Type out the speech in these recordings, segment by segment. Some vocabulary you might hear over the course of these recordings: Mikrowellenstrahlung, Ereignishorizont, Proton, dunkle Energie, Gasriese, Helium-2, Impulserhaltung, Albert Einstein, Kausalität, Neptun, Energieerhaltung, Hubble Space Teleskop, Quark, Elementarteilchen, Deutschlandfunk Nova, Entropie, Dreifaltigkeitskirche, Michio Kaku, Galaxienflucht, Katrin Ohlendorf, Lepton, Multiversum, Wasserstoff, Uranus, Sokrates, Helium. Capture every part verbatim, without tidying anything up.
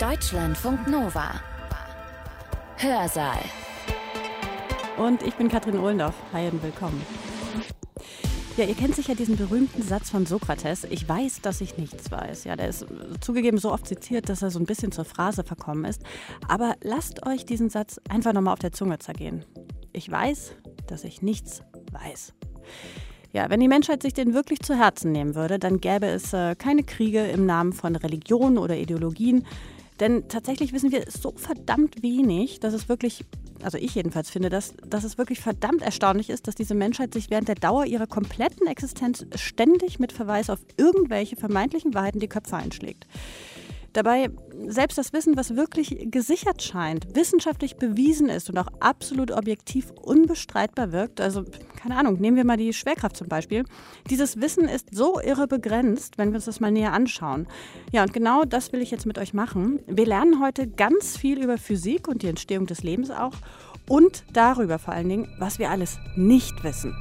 Deutschlandfunk Nova. Hörsaal. Und ich bin Katrin Ohlendorf. Hi und willkommen. Ja, ihr kennt sicher diesen berühmten Satz von Sokrates, ich weiß, dass ich nichts weiß. Ja, der ist zugegeben so oft zitiert, dass er so ein bisschen zur Phrase verkommen ist. Aber lasst euch diesen Satz einfach nochmal auf der Zunge zergehen. Ich weiß, dass ich nichts weiß. Ja, wenn die Menschheit sich den wirklich zu Herzen nehmen würde, dann gäbe es äh, keine Kriege im Namen von Religionen oder Ideologien. Denn tatsächlich wissen wir so verdammt wenig, dass es wirklich, also ich jedenfalls finde, dass, dass es wirklich verdammt erstaunlich ist, dass diese Menschheit sich während der Dauer ihrer kompletten Existenz ständig mit Verweis auf irgendwelche vermeintlichen Wahrheiten die Köpfe einschlägt. Dabei, selbst das Wissen, was wirklich gesichert scheint, wissenschaftlich bewiesen ist und auch absolut objektiv unbestreitbar wirkt, also keine Ahnung, nehmen wir mal die Schwerkraft zum Beispiel, dieses Wissen ist so irre begrenzt, wenn wir uns das mal näher anschauen. Ja, und genau das will ich jetzt mit euch machen. Wir lernen heute ganz viel über Physik und die Entstehung des Lebens auch und darüber vor allen Dingen, was wir alles nicht wissen.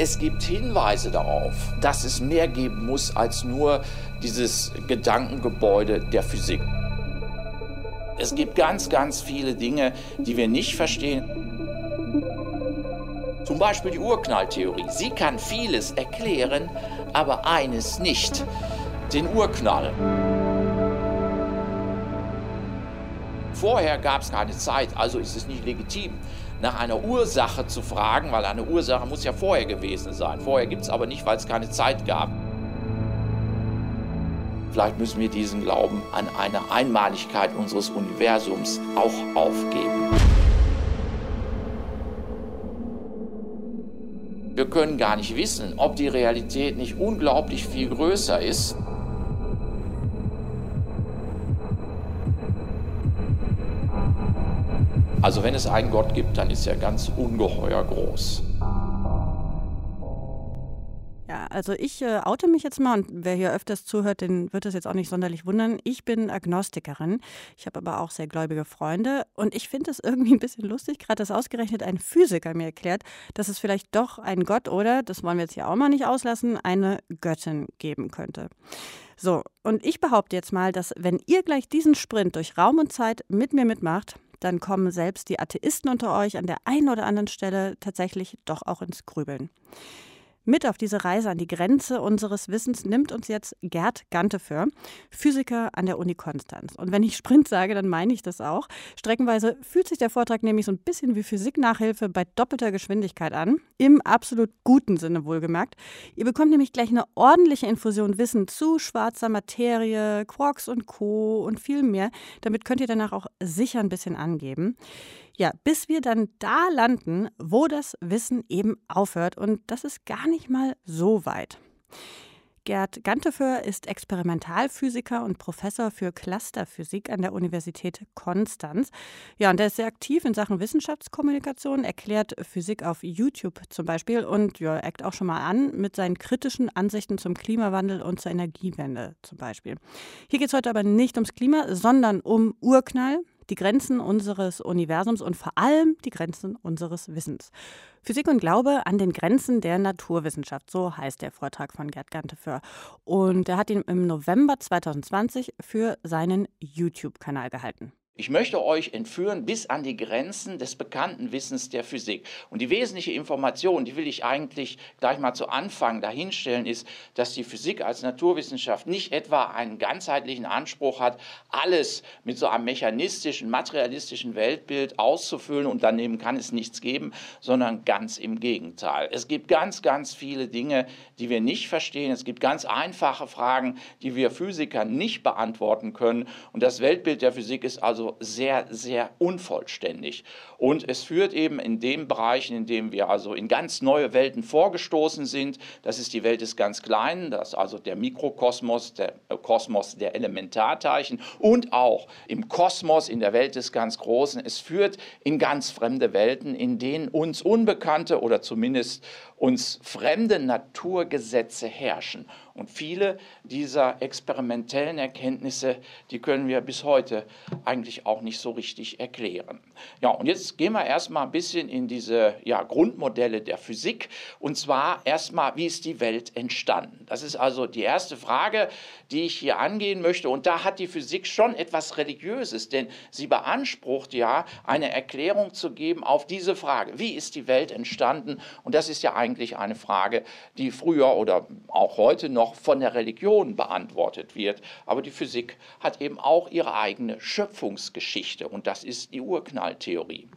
Es gibt Hinweise darauf, dass es mehr geben muss als nur dieses Gedankengebäude der Physik. Es gibt ganz, ganz viele Dinge, die wir nicht verstehen. Zum Beispiel die Urknalltheorie. Sie kann vieles erklären, aber eines nicht: den Urknall. Vorher gab es keine Zeit, also ist es nicht legitim, nach einer Ursache zu fragen, weil eine Ursache muss ja vorher gewesen sein. Vorher gibt es aber nicht, weil es keine Zeit gab. Vielleicht müssen wir diesen Glauben an eine Einmaligkeit unseres Universums auch aufgeben. Wir können gar nicht wissen, ob die Realität nicht unglaublich viel größer ist. Also wenn es einen Gott gibt, dann ist er ganz ungeheuer groß. Ja, also ich äh, oute mich jetzt mal und wer hier öfters zuhört, den wird das jetzt auch nicht sonderlich wundern. Ich bin Agnostikerin, ich habe aber auch sehr gläubige Freunde und ich finde es irgendwie ein bisschen lustig, gerade dass ausgerechnet ein Physiker mir erklärt, dass es vielleicht doch einen Gott oder, das wollen wir jetzt hier auch mal nicht auslassen, eine Göttin geben könnte. So, und ich behaupte jetzt mal, dass wenn ihr gleich diesen Sprint durch Raum und Zeit mit mir mitmacht, dann kommen selbst die Atheisten unter euch an der einen oder anderen Stelle tatsächlich doch auch ins Grübeln. Mit auf diese Reise an die Grenze unseres Wissens nimmt uns jetzt Gerd Ganteföhr, Physiker an der Uni Konstanz. Und wenn ich Sprint sage, dann meine ich das auch. Streckenweise fühlt sich der Vortrag nämlich so ein bisschen wie Physiknachhilfe bei doppelter Geschwindigkeit an. Im absolut guten Sinne wohlgemerkt. Ihr bekommt nämlich gleich eine ordentliche Infusion Wissen zu schwarzer Materie, Quarks und Co. und viel mehr. Damit könnt ihr danach auch sicher ein bisschen angeben. Ja, bis wir dann da landen, wo das Wissen eben aufhört. Und das ist gar nicht mal so weit. Gerd Ganteföhr ist Experimentalphysiker und Professor für Clusterphysik an der Universität Konstanz. Ja, und er ist sehr aktiv in Sachen Wissenschaftskommunikation, erklärt Physik auf YouTube zum Beispiel und ja, eckt auch schon mal an mit seinen kritischen Ansichten zum Klimawandel und zur Energiewende zum Beispiel. Hier geht es heute aber nicht ums Klima, sondern um Urknall, die Grenzen unseres Universums und vor allem die Grenzen unseres Wissens. Physik und Glaube an den Grenzen der Naturwissenschaft, so heißt der Vortrag von Gerd Ganteföhr. Und er hat ihn im November zwanzig zwanzig für seinen YouTube-Kanal gehalten. Ich möchte euch entführen bis an die Grenzen des bekannten Wissens der Physik. Und die wesentliche Information, die will ich eigentlich gleich mal zu Anfang dahinstellen, ist, dass die Physik als Naturwissenschaft nicht etwa einen ganzheitlichen Anspruch hat, alles mit so einem mechanistischen, materialistischen Weltbild auszufüllen und daneben kann es nichts geben, sondern ganz im Gegenteil. Es gibt ganz, ganz viele Dinge, die wir nicht verstehen. Es gibt ganz einfache Fragen, die wir Physiker nicht beantworten können. Und das Weltbild der Physik ist also sehr, sehr unvollständig. Und es führt eben in den Bereichen, in denen wir also in ganz neue Welten vorgestoßen sind, das ist die Welt des ganz Kleinen, das ist also der Mikrokosmos, der Kosmos der Elementarteilchen und auch im Kosmos, in der Welt des ganz Großen. Es führt in ganz fremde Welten, in denen uns Unbekannte oder zumindest uns fremde Naturgesetze herrschen. Und viele dieser experimentellen Erkenntnisse, die können wir bis heute eigentlich auch nicht so richtig erklären. Ja, und jetzt gehen wir erstmal ein bisschen in diese ja, Grundmodelle der Physik. Und zwar erstmal, wie ist die Welt entstanden? Das ist also die erste Frage, die ich hier angehen möchte. Und da hat die Physik schon etwas Religiöses, denn sie beansprucht ja, eine Erklärung zu geben auf diese Frage. Wie ist die Welt entstanden? Und das ist ja eigentlich eine Frage, die früher oder auch heute noch von der Religion beantwortet wird. Aber die Physik hat eben auch ihre eigene Schöpfungsgeschichte und das ist die Urknalltheorie.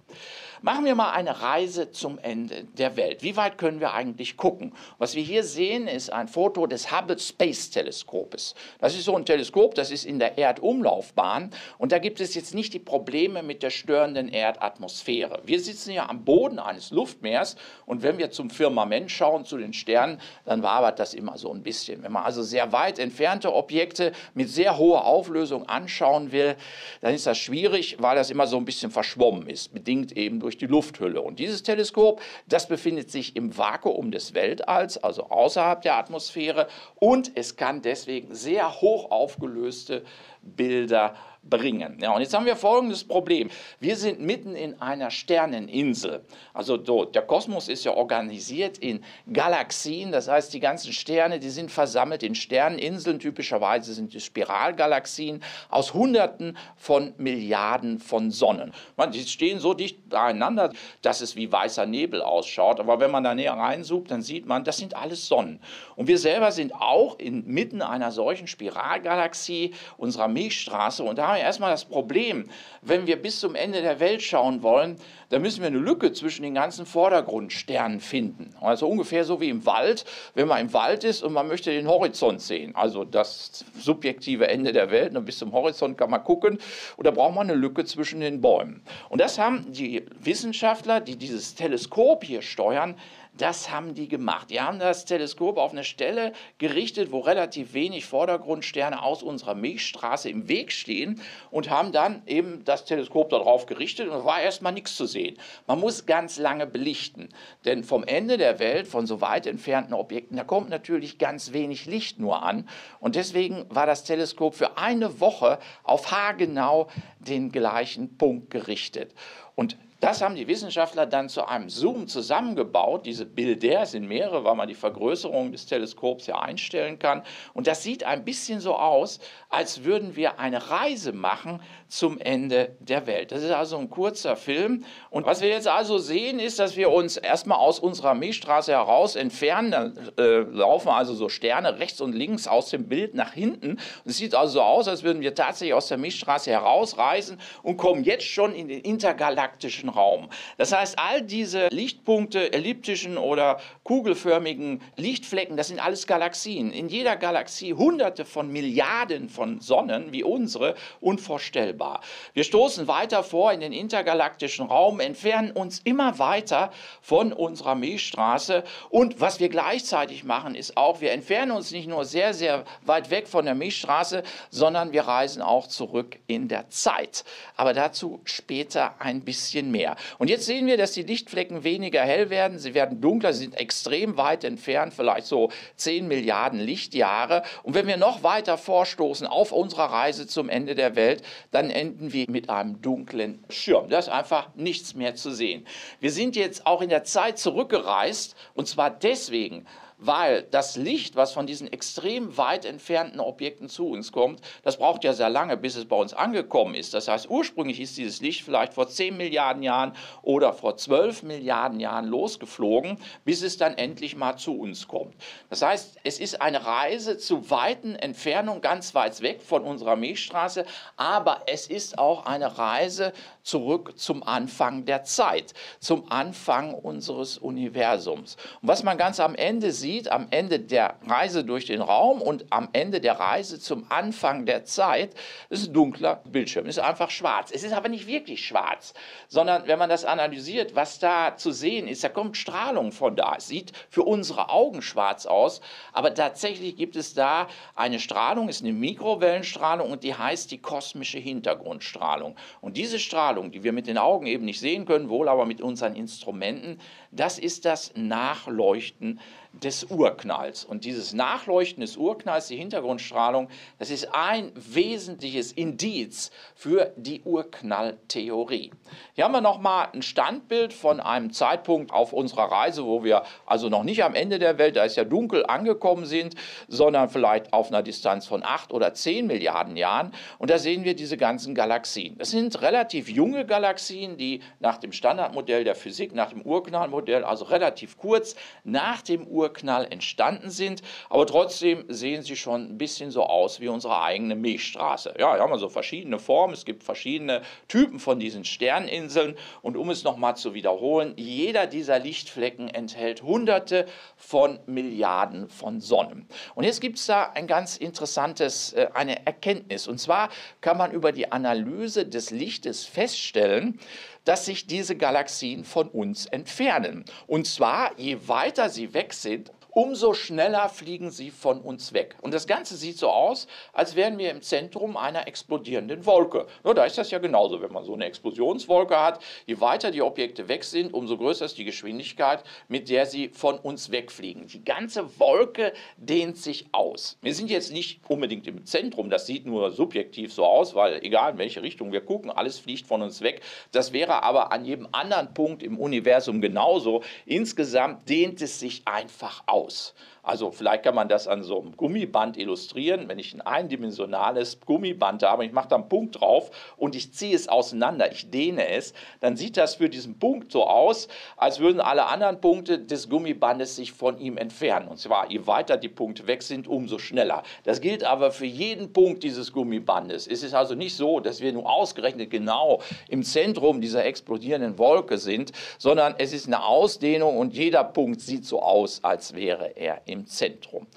Machen wir mal eine Reise zum Ende der Welt. Wie weit können wir eigentlich gucken? Was wir hier sehen, ist ein Foto des Hubble Space Teleskopes. Das ist so ein Teleskop, das ist in der Erdumlaufbahn und da gibt es jetzt nicht die Probleme mit der störenden Erdatmosphäre. Wir sitzen ja am Boden eines Luftmeers und wenn wir zum Firmament schauen, zu den Sternen, dann wabert das immer so ein bisschen. Wenn man also sehr weit entfernte Objekte mit sehr hoher Auflösung anschauen will, dann ist das schwierig, weil das immer so ein bisschen verschwommen ist, bedingt eben durch die Lufthülle. Und dieses Teleskop, das befindet sich im Vakuum des Weltalls, also außerhalb der Atmosphäre, und es kann deswegen sehr hoch aufgelöste Bilder bringen. Ja, und jetzt haben wir folgendes Problem. Wir sind mitten in einer Sterneninsel. Also der Kosmos ist ja organisiert in Galaxien, das heißt, die ganzen Sterne, die sind versammelt in Sterneninseln, typischerweise sind es Spiralgalaxien aus Hunderten von Milliarden von Sonnen. Man, die stehen so dicht beieinander, dass es wie weißer Nebel ausschaut, aber wenn man da näher reinzoomt, dann sieht man, das sind alles Sonnen. Und wir selber sind auch inmitten einer solchen Spiralgalaxie, unserer Milchstraße, und da erstmal das Problem, wenn wir bis zum Ende der Welt schauen wollen, dann müssen wir eine Lücke zwischen den ganzen Vordergrundsternen finden. Also ungefähr so wie im Wald, wenn man im Wald ist und man möchte den Horizont sehen, also das subjektive Ende der Welt, und bis zum Horizont kann man gucken, und da braucht man eine Lücke zwischen den Bäumen. Und das haben die Wissenschaftler, die dieses Teleskop hier steuern, das haben die gemacht. Die haben das Teleskop auf eine Stelle gerichtet, wo relativ wenig Vordergrundsterne aus unserer Milchstraße im Weg stehen, und haben dann eben das Teleskop darauf gerichtet und war erstmal nichts zu sehen. Man muss ganz lange belichten, denn vom Ende der Welt, von so weit entfernten Objekten, da kommt natürlich ganz wenig Licht nur an, und deswegen war das Teleskop für eine Woche auf haargenau den gleichen Punkt gerichtet. Und das haben die Wissenschaftler dann zu einem Zoom zusammengebaut. Diese Bilder sind mehrere, weil man die Vergrößerung des Teleskops ja einstellen kann. Und das sieht ein bisschen so aus, als würden wir eine Reise machen zum Ende der Welt. Das ist also ein kurzer Film. Und was wir jetzt also sehen, ist, dass wir uns erstmal aus unserer Milchstraße heraus entfernen. Dann äh, laufen also so Sterne rechts und links aus dem Bild nach hinten. Es sieht also so aus, als würden wir tatsächlich aus der Milchstraße herausreisen und kommen jetzt schon in den intergalaktischen Raum. Das heißt, all diese Lichtpunkte, elliptischen oder kugelförmigen Lichtflecken, das sind alles Galaxien. In jeder Galaxie hunderte von Milliarden von Sonnen wie unsere, unvorstellbar. Wir stoßen weiter vor in den intergalaktischen Raum, entfernen uns immer weiter von unserer Milchstraße, und was wir gleichzeitig machen, ist auch, wir entfernen uns nicht nur sehr, sehr weit weg von der Milchstraße, sondern wir reisen auch zurück in der Zeit. Aber dazu später ein bisschen mehr. Und jetzt sehen wir, dass die Lichtflecken weniger hell werden, sie werden dunkler, sie sind extrem weit entfernt, vielleicht so zehn Milliarden Lichtjahre. Und wenn wir noch weiter vorstoßen auf unserer Reise zum Ende der Welt, dann enden wir mit einem dunklen Schirm. Da ist einfach nichts mehr zu sehen. Wir sind jetzt auch in der Zeit zurückgereist, und zwar deswegen, weil das Licht, was von diesen extrem weit entfernten Objekten zu uns kommt, das braucht ja sehr lange, bis es bei uns angekommen ist. Das heißt, ursprünglich ist dieses Licht vielleicht vor zehn Milliarden Jahren oder vor zwölf Milliarden Jahren losgeflogen, bis es dann endlich mal zu uns kommt. Das heißt, es ist eine Reise zu weiten Entfernungen, ganz weit weg von unserer Milchstraße, aber es ist auch eine Reise zurück zum Anfang der Zeit, zum Anfang unseres Universums. Und was man ganz am Ende sieht, sieht, am Ende der Reise durch den Raum und am Ende der Reise zum Anfang der Zeit, ist ein dunkler Bildschirm, ist einfach schwarz. Es ist aber nicht wirklich schwarz, sondern wenn man das analysiert, was da zu sehen ist, da kommt Strahlung von da. Es sieht für unsere Augen schwarz aus, aber tatsächlich gibt es da eine Strahlung, ist eine Mikrowellenstrahlung und die heißt die kosmische Hintergrundstrahlung. Und diese Strahlung, die wir mit den Augen eben nicht sehen können, wohl aber mit unseren Instrumenten, das ist das Nachleuchten des Urknalls. Und dieses Nachleuchten des Urknalls, die Hintergrundstrahlung, das ist ein wesentliches Indiz für die Urknalltheorie. Hier haben wir nochmal ein Standbild von einem Zeitpunkt auf unserer Reise, wo wir also noch nicht am Ende der Welt, da ist ja dunkel, angekommen sind, sondern vielleicht auf einer Distanz von acht oder zehn Milliarden Jahren. Und da sehen wir diese ganzen Galaxien. Das sind relativ junge Galaxien, die nach dem Standardmodell der Physik, nach dem Urknallmodell, also relativ kurz nach dem Urknall, Urknall entstanden sind, aber trotzdem sehen sie schon ein bisschen so aus wie unsere eigene Milchstraße. Ja, wir haben also verschiedene Formen, es gibt verschiedene Typen von diesen Sterninseln und um es nochmal zu wiederholen, jeder dieser Lichtflecken enthält Hunderte von Milliarden von Sonnen. Und jetzt gibt es da ein ganz interessantes, eine Erkenntnis, und zwar kann man über die Analyse des Lichtes feststellen, dass sich diese Galaxien von uns entfernen. Und zwar, je weiter sie weg sind, umso schneller fliegen sie von uns weg. Und das Ganze sieht so aus, als wären wir im Zentrum einer explodierenden Wolke. Nur da ist das ja genauso, wenn man so eine Explosionswolke hat. Je weiter die Objekte weg sind, umso größer ist die Geschwindigkeit, mit der sie von uns wegfliegen. Die ganze Wolke dehnt sich aus. Wir sind jetzt nicht unbedingt im Zentrum, das sieht nur subjektiv so aus, weil egal in welche Richtung wir gucken, alles fliegt von uns weg. Das wäre aber an jedem anderen Punkt im Universum genauso. Insgesamt dehnt es sich einfach aus. Aus. Also vielleicht kann man das an so einem Gummiband illustrieren, wenn ich ein eindimensionales Gummiband habe, ich mache da einen Punkt drauf und ich ziehe es auseinander, ich dehne es, dann sieht das für diesen Punkt so aus, als würden alle anderen Punkte des Gummibandes sich von ihm entfernen. Und zwar, je weiter die Punkte weg sind, umso schneller. Das gilt aber für jeden Punkt dieses Gummibandes. Es ist also nicht so, dass wir nun ausgerechnet genau im Zentrum dieser explodierenden Wolke sind, sondern es ist eine Ausdehnung und jeder Punkt sieht so aus, als wäre er im Zentrum.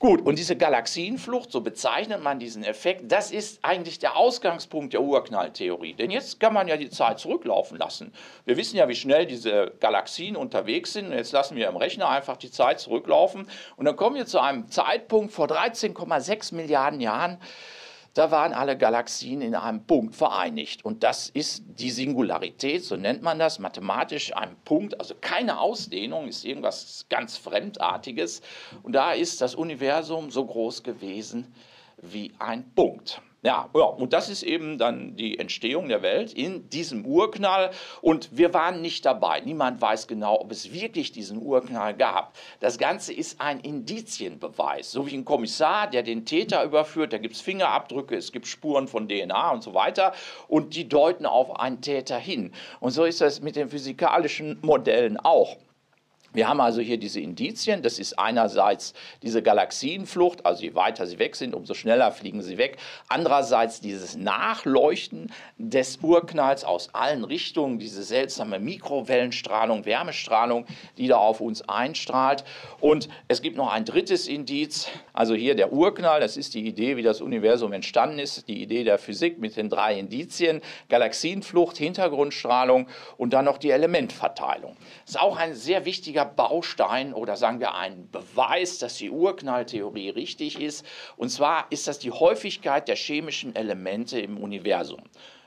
Gut, und diese Galaxienflucht, so bezeichnet man diesen Effekt, das ist eigentlich der Ausgangspunkt der Urknalltheorie. Denn jetzt kann man ja die Zeit zurücklaufen lassen. Wir wissen ja, wie schnell diese Galaxien unterwegs sind. Und jetzt lassen wir im Rechner einfach die Zeit zurücklaufen. Und dann kommen wir zu einem Zeitpunkt vor dreizehn Komma sechs Milliarden Jahren. Da waren alle Galaxien in einem Punkt vereinigt. Und das ist die Singularität, so nennt man das, mathematisch ein Punkt. Also keine Ausdehnung, ist irgendwas ganz Fremdartiges. Und da ist das Universum so groß gewesen wie ein Punkt. Ja, ja, und das ist eben dann die Entstehung der Welt in diesem Urknall. Und wir waren nicht dabei. Niemand weiß genau, ob es wirklich diesen Urknall gab. Das Ganze ist ein Indizienbeweis. So wie ein Kommissar, der den Täter überführt. Da gibt es Fingerabdrücke, es gibt Spuren von D N A und so weiter. Und die deuten auf einen Täter hin. Und so ist das mit den physikalischen Modellen auch. Wir haben also hier diese Indizien, das ist einerseits diese Galaxienflucht, also je weiter sie weg sind, umso schneller fliegen sie weg. Andererseits dieses Nachleuchten des Urknalls aus allen Richtungen, diese seltsame Mikrowellenstrahlung, Wärmestrahlung, die da auf uns einstrahlt. Und es gibt noch ein drittes Indiz, also hier der Urknall, das ist die Idee, wie das Universum entstanden ist, die Idee der Physik mit den drei Indizien, Galaxienflucht, Hintergrundstrahlung und dann noch die Elementverteilung. Das ist auch ein sehr wichtiger Baustein oder sagen wir ein Beweis, dass die Urknalltheorie richtig ist. Und zwar ist das die Häufigkeit der chemischen Elemente im Universum.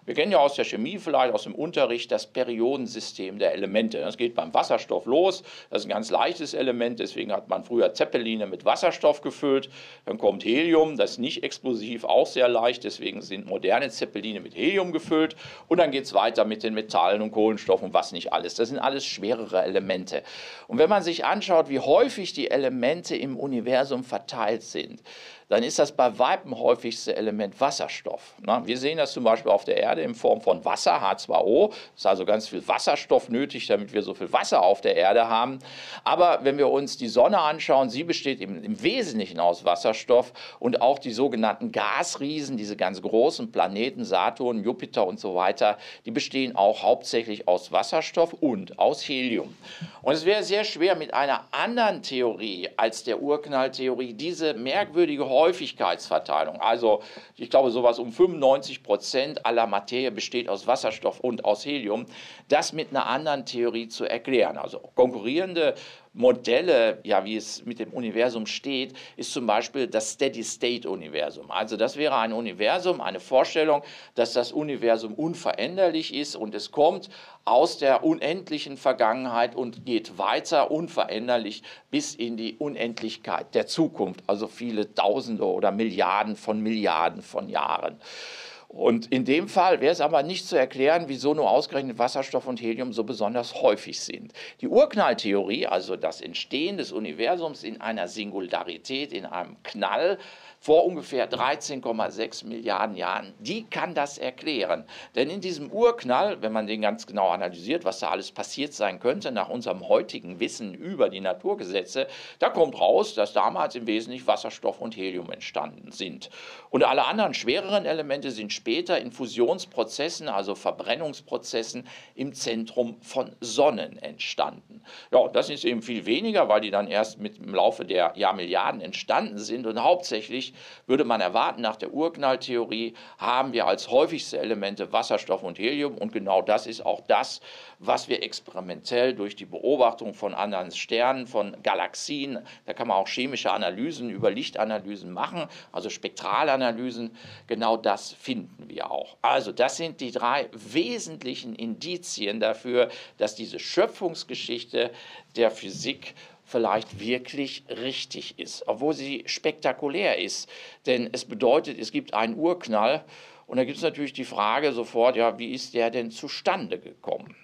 Wir kennen ja aus der Chemie vielleicht, aus dem Unterricht, das Periodensystem der Elemente. Das geht beim Wasserstoff los. Das ist ein ganz leichtes Element, deswegen hat man früher Zeppeline mit Wasserstoff gefüllt. Dann kommt Helium, das ist nicht explosiv, auch sehr leicht. Deswegen sind moderne Zeppeline mit Helium gefüllt. Und dann geht es weiter mit den Metallen und Kohlenstoff und was nicht alles. Das sind alles schwerere Elemente. Und wenn man sich anschaut, wie häufig die Elemente im Universum verteilt sind, dann ist das bei weitem häufigste Element Wasserstoff. Na, wir sehen das zum Beispiel auf der Erde in Form von Wasser, H zwei O. Es ist also ganz viel Wasserstoff nötig, damit wir so viel Wasser auf der Erde haben. Aber wenn wir uns die Sonne anschauen, sie besteht im, im Wesentlichen aus Wasserstoff und auch die sogenannten Gasriesen, diese ganz großen Planeten, Saturn, Jupiter und so weiter, die bestehen auch hauptsächlich aus Wasserstoff und aus Helium. Und es wäre sehr schwer, mit einer anderen Theorie als der Urknalltheorie diese merkwürdige Häufigkeitsverteilung, also ich glaube sowas um fünfundneunzig Prozent aller Materie besteht aus Wasserstoff und aus Helium, das mit einer anderen Theorie zu erklären. Also konkurrierende Modelle, ja, wie es mit dem Universum steht, ist zum Beispiel das Steady-State-Universum. Also das wäre ein Universum, eine Vorstellung, dass das Universum unveränderlich ist und es kommt aus der unendlichen Vergangenheit und geht weiter unveränderlich bis in die Unendlichkeit der Zukunft, also viele Tausende oder Milliarden von Milliarden von Jahren. Und in dem Fall wäre es aber nicht zu erklären, wieso nur ausgerechnet Wasserstoff und Helium so besonders häufig sind. Die Urknalltheorie, also das Entstehen des Universums in einer Singularität, in einem Knall, vor ungefähr dreizehn Komma sechs Milliarden Jahren, die kann das erklären. Denn in diesem Urknall, wenn man den ganz genau analysiert, was da alles passiert sein könnte, nach unserem heutigen Wissen über die Naturgesetze, da kommt raus, dass damals im Wesentlichen Wasserstoff und Helium entstanden sind. Und alle anderen schwereren Elemente sind später in Fusionsprozessen, also Verbrennungsprozessen, im Zentrum von Sonnen entstanden. Ja, das ist eben viel weniger, weil die dann erst mit im Laufe der Jahrmilliarden entstanden sind und hauptsächlich würde man erwarten, nach der Urknalltheorie haben wir als häufigste Elemente Wasserstoff und Helium und genau das ist auch das, was wir experimentell durch die Beobachtung von anderen Sternen, von Galaxien, da kann man auch chemische Analysen über Lichtanalysen machen, also Spektralanalysen, genau das finden wir auch. Also das sind die drei wesentlichen Indizien dafür, dass diese Schöpfungsgeschichte der Physik vielleicht wirklich richtig ist, obwohl sie spektakulär ist. Denn es bedeutet, es gibt einen Urknall und da gibt es natürlich die Frage sofort, ja, wie ist der denn zustande gekommen?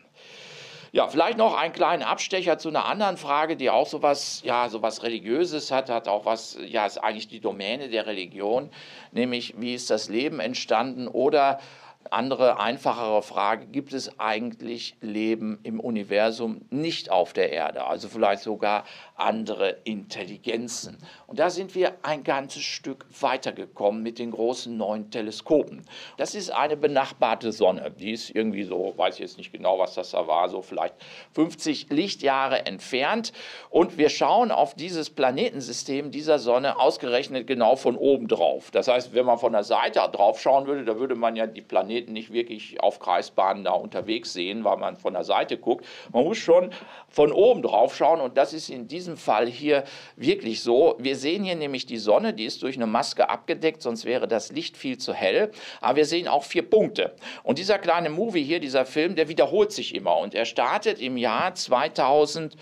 Ja, vielleicht noch einen kleinen Abstecher zu einer anderen Frage, die auch sowas, ja, sowas Religiöses hat, hat auch was, ja, ist eigentlich die Domäne der Religion, nämlich wie ist das Leben entstanden oder andere, einfachere Frage, gibt es eigentlich Leben im Universum nicht auf der Erde, also vielleicht sogar andere Intelligenzen? Und da sind wir ein ganzes Stück weitergekommen mit den großen neuen Teleskopen. Das ist eine benachbarte Sonne, die ist irgendwie so, weiß ich jetzt nicht genau, was das da war, so vielleicht fünfzig Lichtjahre entfernt und wir schauen auf dieses Planetensystem dieser Sonne ausgerechnet genau von oben drauf. Das heißt, wenn man von der Seite drauf schauen würde, da würde man ja die Planeten nicht wirklich auf Kreisbahnen da unterwegs sehen, weil man von der Seite guckt. Man muss schon von oben drauf schauen und das ist in diesem Fall hier wirklich so. Wir sehen hier nämlich die Sonne, die ist durch eine Maske abgedeckt, sonst wäre das Licht viel zu hell, aber wir sehen auch vier Punkte. Und dieser kleine Movie hier, dieser Film, der wiederholt sich immer und er startet im Jahr zweitausendsechs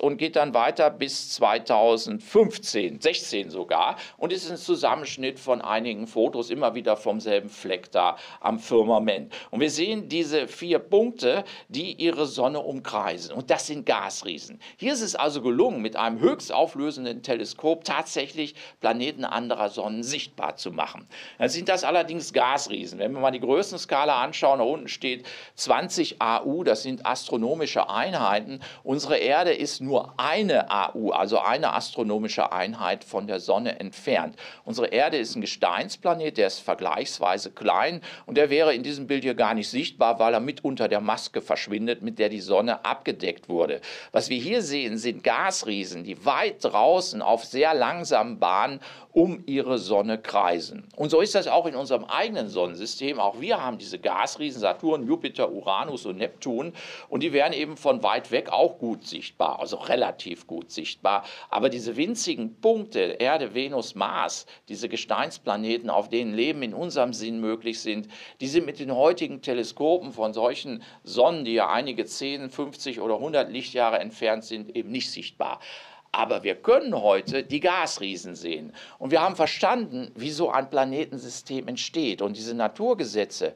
und geht dann weiter bis zweitausendfünfzehn, sechzehn sogar und ist ein Zusammenschnitt von einigen Fotos immer wieder vom selben Fleck da am Firmament. Und wir sehen diese vier Punkte, die ihre Sonne umkreisen und das sind Gasriesen. Hier ist es also gelungen, mit einem höchst auflösenden Teleskop tatsächlich Planeten anderer Sonnen sichtbar zu machen. Dann sind das allerdings Gasriesen. Wenn wir mal die Größenskala anschauen, da unten steht zwanzig A U, das sind astronomische Einheiten. Unsere Erde ist nur eine A U, also eine astronomische Einheit von der Sonne entfernt. Unsere Erde ist ein Gesteinsplanet, der ist vergleichsweise klein und der wäre in diesem Bild hier gar nicht sichtbar, weil er mit unter der Maske verschwindet, mit der die Sonne abgedeckt wurde. Was wir hier sehen, sind Gasriesen, die weit draußen auf sehr langsamen Bahnen um ihre Sonne kreisen. Und so ist das auch in unserem eigenen Sonnensystem. Auch wir haben diese Gasriesen, Saturn, Jupiter, Uranus und Neptun und die werden eben von weit weg auch gut sichtbar, also relativ gut sichtbar. Aber diese winzigen Punkte, Erde, Venus, Mars, diese Gesteinsplaneten, auf denen Leben in unserem Sinn möglich sind, die sind mit den heutigen Teleskopen von solchen Sonnen, die ja einige zehn, fünfzig oder hundert Lichtjahre entfernt sind, eben nicht sichtbar. Aber wir können heute die Gasriesen sehen. Und wir haben verstanden, wie so ein Planetensystem entsteht. Und diese Naturgesetze,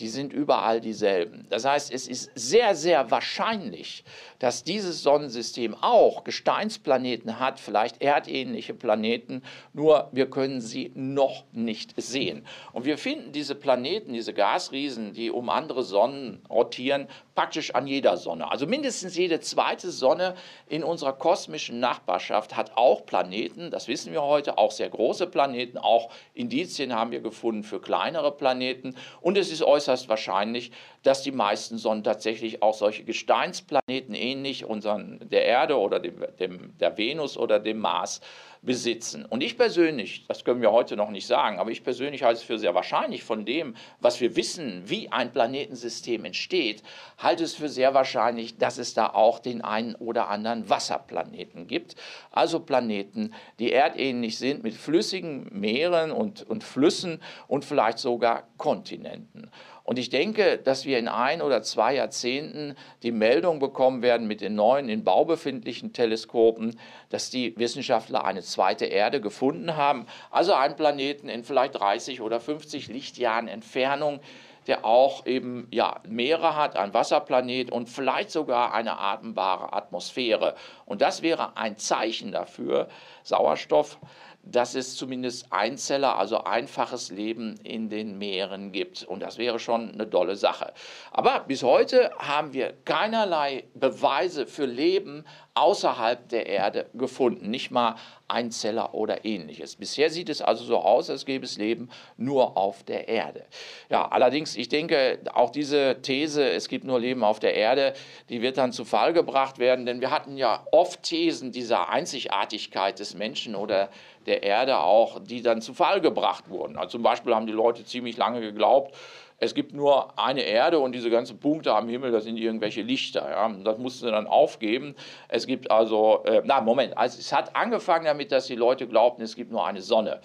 die sind überall dieselben. Das heißt, es ist sehr, sehr wahrscheinlich, dass dieses Sonnensystem auch Gesteinsplaneten hat, vielleicht erdähnliche Planeten, nur wir können sie noch nicht sehen. Und wir finden diese Planeten, diese Gasriesen, die um andere Sonnen rotieren, praktisch an jeder Sonne. Also mindestens jede zweite Sonne in unserer kosmischen Nachbarschaft hat auch Planeten, das wissen wir heute, auch sehr große Planeten, auch Indizien haben wir gefunden für kleinere Planeten. Und es ist äußerst wahrscheinlich, dass die meisten Sonnen tatsächlich auch solche Gesteinsplaneten ähnlich unseren, der Erde oder dem, dem, der Venus oder dem Mars besitzen. Und ich persönlich, das können wir heute noch nicht sagen, aber ich persönlich halte es für sehr wahrscheinlich von dem, was wir wissen, wie ein Planetensystem entsteht, halte es für sehr wahrscheinlich, dass es da auch den einen oder anderen Wasserplaneten gibt. Also Planeten, die erdähnlich sind mit flüssigen Meeren und, und Flüssen und vielleicht sogar Kontinenten. Und ich denke, dass wir in ein oder zwei Jahrzehnten die Meldung bekommen werden mit den neuen in Bau befindlichen Teleskopen, dass die Wissenschaftler eine zweite Erde gefunden haben. Also einen Planeten in vielleicht dreißig oder fünfzig Lichtjahren Entfernung, der auch eben ja, Meere hat, ein Wasserplanet und vielleicht sogar eine atembare Atmosphäre. Und das wäre ein Zeichen dafür, Sauerstoff, dass es zumindest Einzeller, also einfaches Leben in den Meeren gibt. Und das wäre schon eine dolle Sache. Aber bis heute haben wir keinerlei Beweise für Leben außerhalb der Erde gefunden. Nicht mal Einzeller oder Ähnliches. Bisher sieht es also so aus, als gäbe es Leben nur auf der Erde. Ja, allerdings, ich denke, auch diese These, es gibt nur Leben auf der Erde, die wird dann zu Fall gebracht werden, denn wir hatten ja oft Thesen dieser Einzigartigkeit des Menschen oder der Erde auch, die dann zu Fall gebracht wurden. Also zum Beispiel haben die Leute ziemlich lange geglaubt, es gibt nur eine Erde und diese ganzen Punkte am Himmel, das sind irgendwelche Lichter. Ja. Das mussten sie dann aufgeben. Es gibt also, äh, na Moment, also es hat angefangen damit, dass die Leute glaubten, es gibt nur eine Sonne.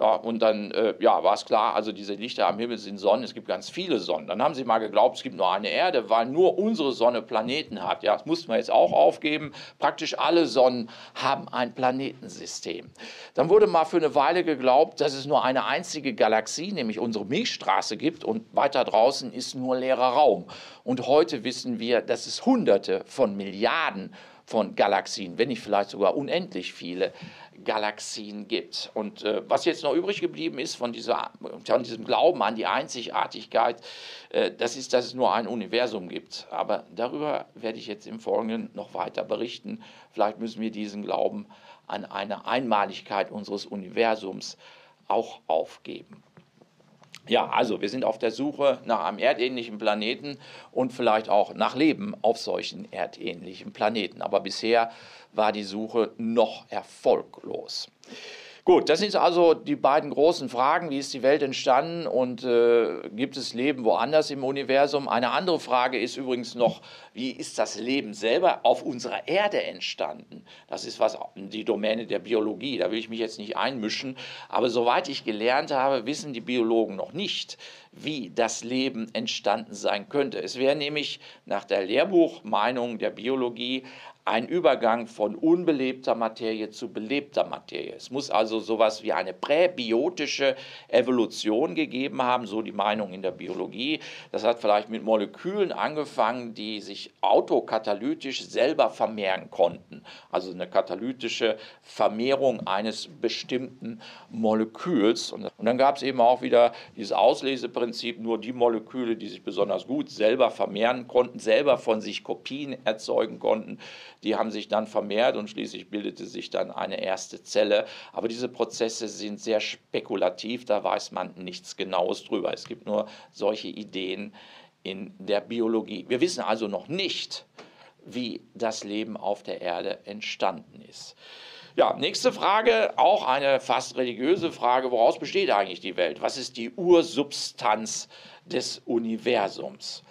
Ja, und dann äh, ja, war es klar, also diese Lichter am Himmel sind Sonnen, es gibt ganz viele Sonnen. Dann haben sie mal geglaubt, es gibt nur eine Erde, weil nur unsere Sonne Planeten hat. Ja, das mussten wir jetzt auch aufgeben. Praktisch alle Sonnen haben ein Planetensystem. Dann wurde mal für eine Weile geglaubt, dass es nur eine einzige Galaxie, nämlich unsere Milchstraße, gibt und weiter draußen ist nur leerer Raum. Und heute wissen wir, dass es Hunderte von Milliarden von Galaxien, wenn nicht vielleicht sogar unendlich viele Galaxien gibt. Und äh, was jetzt noch übrig geblieben ist von, dieser, von diesem Glauben an die Einzigartigkeit, äh, das ist, dass es nur ein Universum gibt. Aber darüber werde ich jetzt im Folgenden noch weiter berichten. Vielleicht müssen wir diesen Glauben an eine Einmaligkeit unseres Universums auch aufgeben. Ja, also wir sind auf der Suche nach einem erdähnlichen Planeten und vielleicht auch nach Leben auf solchen erdähnlichen Planeten. Aber bisher war die Suche noch erfolglos. Gut, das sind also die beiden großen Fragen. Wie ist die Welt entstanden und äh, gibt es Leben woanders im Universum? Eine andere Frage ist übrigens noch, wie ist das Leben selber auf unserer Erde entstanden? Das ist was, die Domäne der Biologie, da will ich mich jetzt nicht einmischen. Aber soweit ich gelernt habe, wissen die Biologen noch nicht, wie das Leben entstanden sein könnte. Es wäre nämlich nach der Lehrbuchmeinung der Biologie ein Übergang von unbelebter Materie zu belebter Materie. Es muss also sowas wie eine präbiotische Evolution gegeben haben, so die Meinung in der Biologie. Das hat vielleicht mit Molekülen angefangen, die sich autokatalytisch selber vermehren konnten. Also eine katalytische Vermehrung eines bestimmten Moleküls. Und dann gab es eben auch wieder dieses Ausleseprinzip, nur die Moleküle, die sich besonders gut selber vermehren konnten, selber von sich Kopien erzeugen konnten, die haben sich dann vermehrt und schließlich bildete sich dann eine erste Zelle. Aber diese Prozesse sind sehr spekulativ, da weiß man nichts Genaues drüber. Es gibt nur solche Ideen in der Biologie. Wir wissen also noch nicht, wie das Leben auf der Erde entstanden ist. Ja, nächste Frage, auch eine fast religiöse Frage, woraus besteht eigentlich die Welt? Was ist die Ursubstanz des Universums?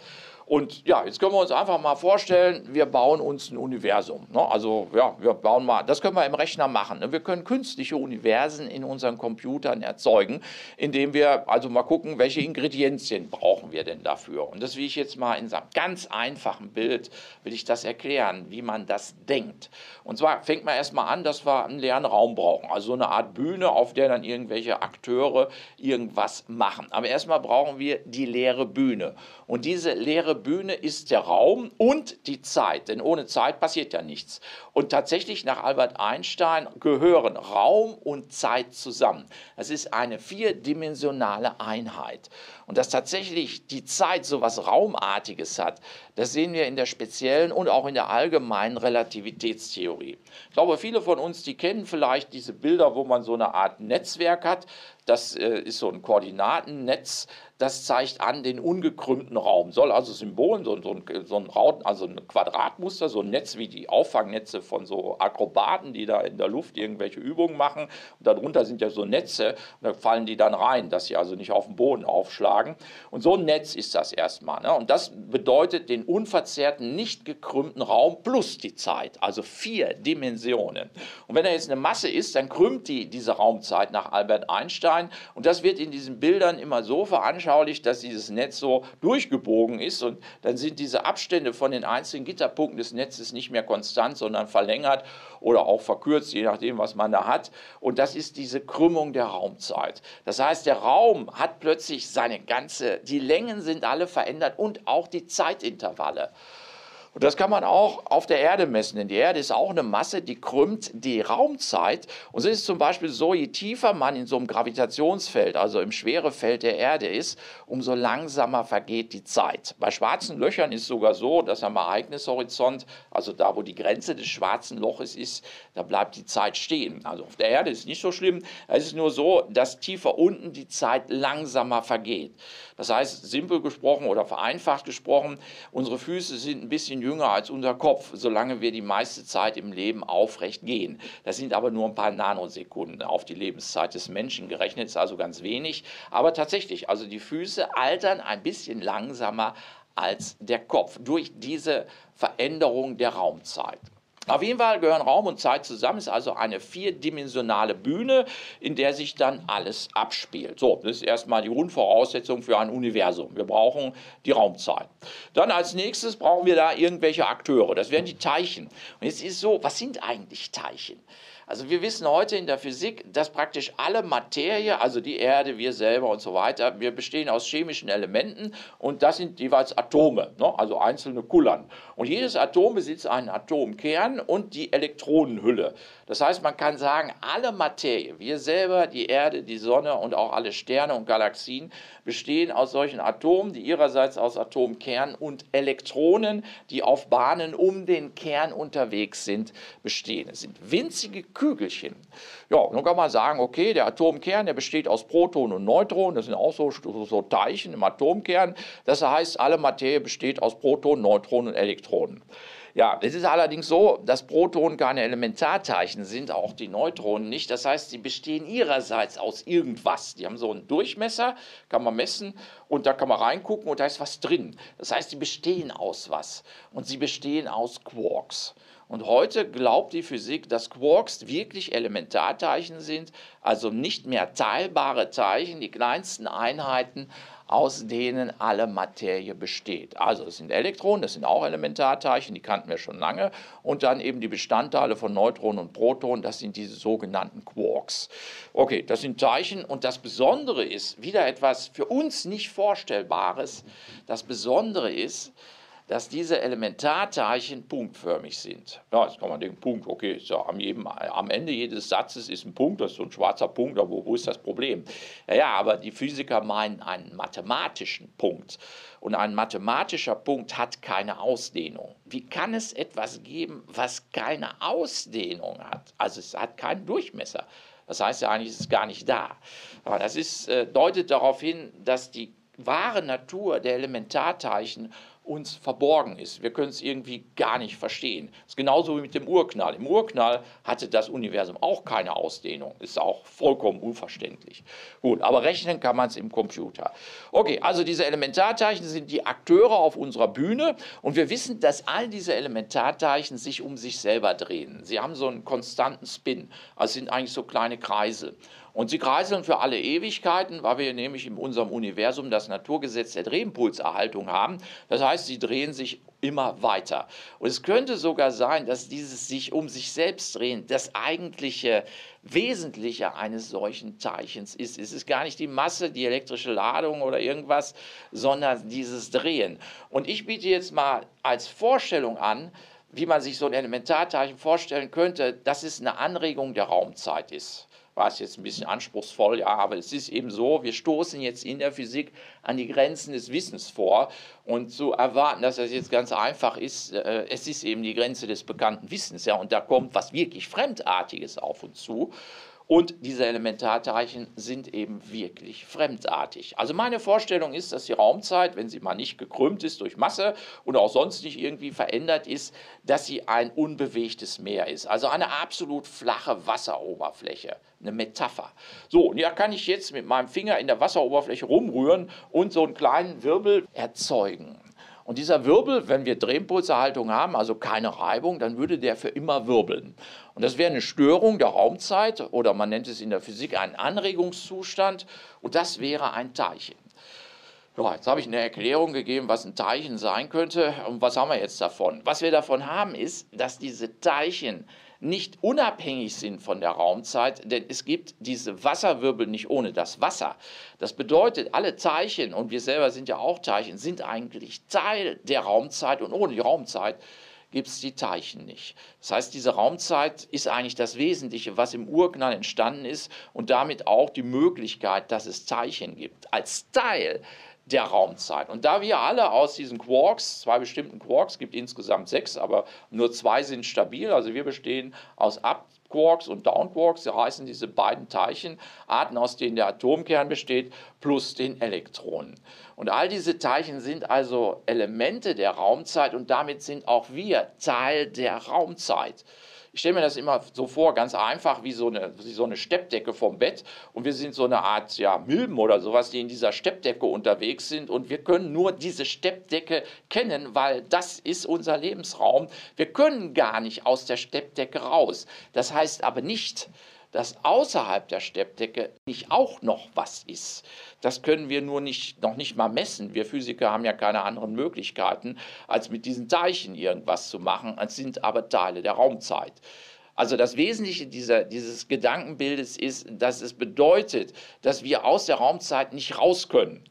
Und ja, jetzt können wir uns einfach mal vorstellen, wir bauen uns ein Universum. Ne? Also ja, wir bauen mal, das können wir im Rechner machen. Ne? Wir können künstliche Universen in unseren Computern erzeugen, indem wir also mal gucken, welche Ingredienzien brauchen wir denn dafür. Und das will ich jetzt mal in so einem ganz einfachen Bild, will ich das erklären, wie man das denkt. Und zwar fängt man erstmal an, dass wir einen leeren Raum brauchen. Also so eine Art Bühne, auf der dann irgendwelche Akteure irgendwas machen. Aber erstmal brauchen wir die leere Bühne. Und diese leere Bühne ist der Raum und die Zeit, denn ohne Zeit passiert ja nichts. Und tatsächlich nach Albert Einstein gehören Raum und Zeit zusammen. Das ist eine vierdimensionale Einheit. Und dass tatsächlich die Zeit so etwas Raumartiges hat, das sehen wir in der speziellen und auch in der allgemeinen Relativitätstheorie. Ich glaube, viele von uns, die kennen vielleicht diese Bilder, wo man so eine Art Netzwerk hat. Das ist so ein Koordinatennetz, das zeigt an den ungekrümmten Raum. Soll also Symbolen, so, so, ein, so ein, Raum, also ein Quadratmuster, so ein Netz wie die Auffangnetze von so Akrobaten, die da in der Luft irgendwelche Übungen machen. Und darunter sind ja so Netze, und da fallen die dann rein, dass sie also nicht auf den Boden aufschlagen. Und so ein Netz ist das erstmal. Ne? Und das bedeutet den unverzerrten, nicht gekrümmten Raum plus die Zeit, also vier Dimensionen. Und wenn er jetzt eine Masse ist, dann krümmt die diese Raumzeit nach Albert Einstein. Und das wird in diesen Bildern immer so veranschaulicht, dass dieses Netz so durchgebogen ist und dann sind diese Abstände von den einzelnen Gitterpunkten des Netzes nicht mehr konstant, sondern verlängert oder auch verkürzt, je nachdem, was man da hat. Und das ist diese Krümmung der Raumzeit. Das heißt, der Raum hat plötzlich seine ganze, die Längen sind alle verändert und auch die Zeitintervalle. Und das kann man auch auf der Erde messen, denn die Erde ist auch eine Masse, die krümmt die Raumzeit. Und es ist zum Beispiel so, je tiefer man in so einem Gravitationsfeld, also im Schwerefeld der Erde ist, umso langsamer vergeht die Zeit. Bei schwarzen Löchern ist es sogar so, dass am Ereignishorizont, also da, wo die Grenze des schwarzen Loches ist, da bleibt die Zeit stehen. Also auf der Erde ist es nicht so schlimm, es ist nur so, dass tiefer unten die Zeit langsamer vergeht. Das heißt, simpel gesprochen oder vereinfacht gesprochen, unsere Füße sind ein bisschen jünger als unser Kopf, solange wir die meiste Zeit im Leben aufrecht gehen. Das sind aber nur ein paar Nanosekunden auf die Lebenszeit des Menschen gerechnet, ist also ganz wenig. Aber tatsächlich, also die Füße altern ein bisschen langsamer als der Kopf durch diese Veränderung der Raumzeit. Auf jeden Fall gehören Raum und Zeit zusammen, ist also eine vierdimensionale Bühne, in der sich dann alles abspielt. So, das ist erstmal die Grundvoraussetzung für ein Universum. Wir brauchen die Raumzeit. Dann als nächstes brauchen wir da irgendwelche Akteure, das wären die Teilchen. Und jetzt ist so, was sind eigentlich Teilchen? Also wir wissen heute in der Physik, dass praktisch alle Materie, also die Erde, wir selber und so weiter, wir bestehen aus chemischen Elementen und das sind jeweils Atome, ne? Also einzelne Kullern. Und jedes Atom besitzt einen Atomkern und die Elektronenhülle. Das heißt, man kann sagen, alle Materie, wir selber, die Erde, die Sonne und auch alle Sterne und Galaxien bestehen aus solchen Atomen, die ihrerseits aus Atomkernen und Elektronen, die auf Bahnen um den Kern unterwegs sind, bestehen. Es sind winzige Kügelchen. Kügelchen. Ja, nun kann man sagen, okay, der Atomkern, der besteht aus Proton und Neutron, das sind auch so, so Teilchen im Atomkern. Das heißt, alle Materie besteht aus Proton, Neutron und Elektronen. Ja, es ist allerdings so, dass Protonen keine Elementarteilchen sind, auch die Neutronen nicht. Das heißt, sie bestehen ihrerseits aus irgendwas. Die haben so einen Durchmesser, kann man messen und da kann man reingucken und da ist was drin. Das heißt, sie bestehen aus was und sie bestehen aus Quarks. Und heute glaubt die Physik, dass Quarks wirklich Elementarteilchen sind, also nicht mehr teilbare Teilchen, die kleinsten Einheiten, aus denen alle Materie besteht. Also es sind Elektronen, das sind auch Elementarteilchen, die kannten wir schon lange. Und dann eben die Bestandteile von Neutronen und Protonen, das sind diese sogenannten Quarks. Okay, das sind Teilchen und das Besondere ist, wieder etwas für uns nicht Vorstellbares, das Besondere ist, dass diese Elementarteilchen punktförmig sind. Ja, jetzt kann man denken, Punkt, okay, ist ja am, jedem, am Ende jedes Satzes ist ein Punkt, das ist so ein schwarzer Punkt, aber wo, wo ist das Problem? Ja, ja, aber die Physiker meinen einen mathematischen Punkt. Und ein mathematischer Punkt hat keine Ausdehnung. Wie kann es etwas geben, was keine Ausdehnung hat? Also es hat keinen Durchmesser. Das heißt ja eigentlich, ist es gar nicht da. Aber das ist, äh, deutet darauf hin, dass die wahre Natur der Elementarteilchen uns verborgen ist. Wir können es irgendwie gar nicht verstehen. Das ist genauso wie mit dem Urknall. Im Urknall hatte das Universum auch keine Ausdehnung. Ist auch vollkommen unverständlich. Gut, aber rechnen kann man es im Computer. Okay, also diese Elementarteilchen sind die Akteure auf unserer Bühne und wir wissen, dass all diese Elementarteilchen sich um sich selber drehen. Sie haben so einen konstanten Spin. Also sind eigentlich so kleine Kreise. Und sie kreiseln für alle Ewigkeiten, weil wir nämlich in unserem Universum das Naturgesetz der Drehimpulserhaltung haben. Das heißt, sie drehen sich immer weiter. Und es könnte sogar sein, dass dieses sich um sich selbst drehen das eigentliche Wesentliche eines solchen Teilchens ist. Es ist gar nicht die Masse, die elektrische Ladung oder irgendwas, sondern dieses Drehen. Und ich biete jetzt mal als Vorstellung an, wie man sich so ein Elementarteilchen vorstellen könnte, dass es eine Anregung der Raumzeit ist. War es jetzt ein bisschen anspruchsvoll, ja, aber es ist eben so, wir stoßen jetzt in der Physik an die Grenzen des Wissens vor und zu erwarten, dass das jetzt ganz einfach ist, äh, es ist eben die Grenze des bekannten Wissens, ja, und da kommt was wirklich Fremdartiges auf uns zu. Und diese Elementarteilchen sind eben wirklich fremdartig. Also meine Vorstellung ist, dass die Raumzeit, wenn sie mal nicht gekrümmt ist durch Masse und auch sonst nicht irgendwie verändert ist, dass sie ein unbewegtes Meer ist. Also eine absolut flache Wasseroberfläche. Eine Metapher. So, und ja, kann ich jetzt mit meinem Finger in der Wasseroberfläche rumrühren und so einen kleinen Wirbel erzeugen. Und dieser Wirbel, wenn wir Drehimpulserhaltung haben, also keine Reibung, dann würde der für immer wirbeln. Und das wäre eine Störung der Raumzeit oder man nennt es in der Physik einen Anregungszustand und das wäre ein Teilchen. Ja, jetzt habe ich eine Erklärung gegeben, was ein Teilchen sein könnte und was haben wir jetzt davon? Was wir davon haben ist, dass diese Teilchen nicht unabhängig sind von der Raumzeit, denn es gibt diese Wasserwirbel nicht ohne das Wasser. Das bedeutet, alle Teilchen, und wir selber sind ja auch Teilchen, sind eigentlich Teil der Raumzeit und ohne die Raumzeit gibt es die Teilchen nicht. Das heißt, diese Raumzeit ist eigentlich das Wesentliche, was im Urknall entstanden ist und damit auch die Möglichkeit, dass es Teilchen gibt, als Teil der Raumzeit. Und da wir alle aus diesen Quarks, zwei bestimmten Quarks, gibt insgesamt sechs, aber nur zwei sind stabil, also wir bestehen aus Up-Quarks und Down-Quarks, die heißen diese beiden Teilchen, Arten, aus denen der Atomkern besteht, plus den Elektronen. Und all diese Teilchen sind also Elemente der Raumzeit und damit sind auch wir Teil der Raumzeit. Ich stelle mir das immer so vor, ganz einfach, wie so eine, wie so eine Steppdecke vom Bett. Und wir sind so eine Art, ja, Milben oder sowas, die in dieser Steppdecke unterwegs sind. Und wir können nur diese Steppdecke kennen, weil das ist unser Lebensraum. Wir können gar nicht aus der Steppdecke raus. Das heißt aber nicht, dass außerhalb der Steppdecke nicht auch noch was ist. Das können wir nur nicht, noch nicht mal messen. Wir Physiker haben ja keine anderen Möglichkeiten, als mit diesen Teilchen irgendwas zu machen. Es sind aber Teile der Raumzeit. Also das Wesentliche dieser, dieses Gedankenbildes ist, dass es bedeutet, dass wir aus der Raumzeit nicht raus können.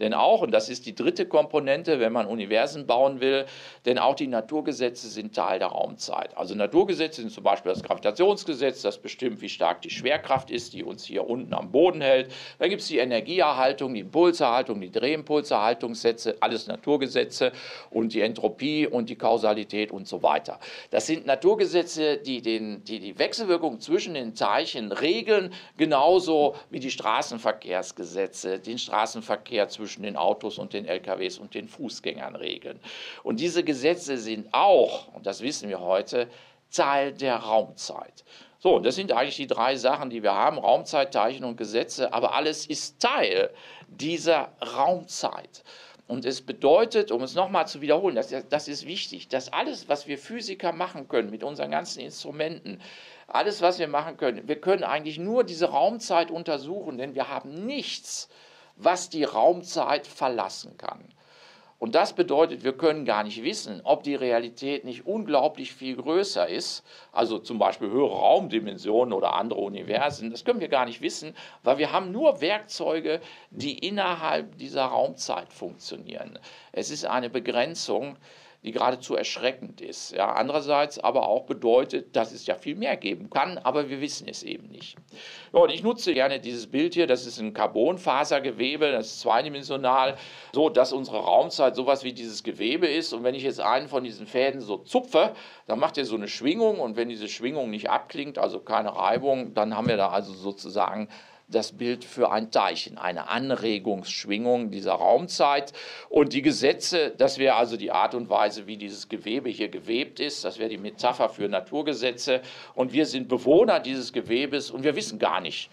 Denn auch, und das ist die dritte Komponente, wenn man Universen bauen will, denn auch die Naturgesetze sind Teil der Raumzeit. Also Naturgesetze sind zum Beispiel das Gravitationsgesetz, das bestimmt, wie stark die Schwerkraft ist, die uns hier unten am Boden hält. Dann gibt es die Energieerhaltung, die Impulserhaltung, die Drehimpulserhaltungssätze, alles Naturgesetze und die Entropie und die Kausalität und so weiter. Das sind Naturgesetze, die den, die, die Wechselwirkung zwischen den Teilchen regeln, genauso wie die Straßenverkehrsgesetze, den Straßenverkehr zwischen zwischen den Autos und den L K Ws und den Fußgängern regeln. Und diese Gesetze sind auch, und das wissen wir heute, Teil der Raumzeit. So, und das sind eigentlich die drei Sachen, die wir haben, Raumzeit, Teilchen und Gesetze, aber alles ist Teil dieser Raumzeit. Und es bedeutet, um es nochmal zu wiederholen, das, das ist wichtig, dass alles, was wir Physiker machen können mit unseren ganzen Instrumenten, alles, was wir machen können, wir können eigentlich nur diese Raumzeit untersuchen, denn wir haben nichts, was die Raumzeit verlassen kann. Und das bedeutet, wir können gar nicht wissen, ob die Realität nicht unglaublich viel größer ist, also zum Beispiel höhere Raumdimensionen oder andere Universen, das können wir gar nicht wissen, weil wir haben nur Werkzeuge, die innerhalb dieser Raumzeit funktionieren. Es ist eine Begrenzung, die geradezu erschreckend ist. Ja, andererseits aber auch bedeutet, dass es ja viel mehr geben kann, aber wir wissen es eben nicht. Ja, und ich nutze gerne dieses Bild hier, das ist ein Carbonfasergewebe, das ist zweidimensional, so dass unsere Raumzeit sowas wie dieses Gewebe ist. Und wenn ich jetzt einen von diesen Fäden so zupfe, dann macht er so eine Schwingung und wenn diese Schwingung nicht abklingt, also keine Reibung, dann haben wir da also sozusagen das Bild für ein Teilchen, eine Anregungsschwingung dieser Raumzeit. Und die Gesetze, das wäre also die Art und Weise, wie dieses Gewebe hier gewebt ist, das wäre die Metapher für Naturgesetze. Und wir sind Bewohner dieses Gewebes und wir wissen gar nicht,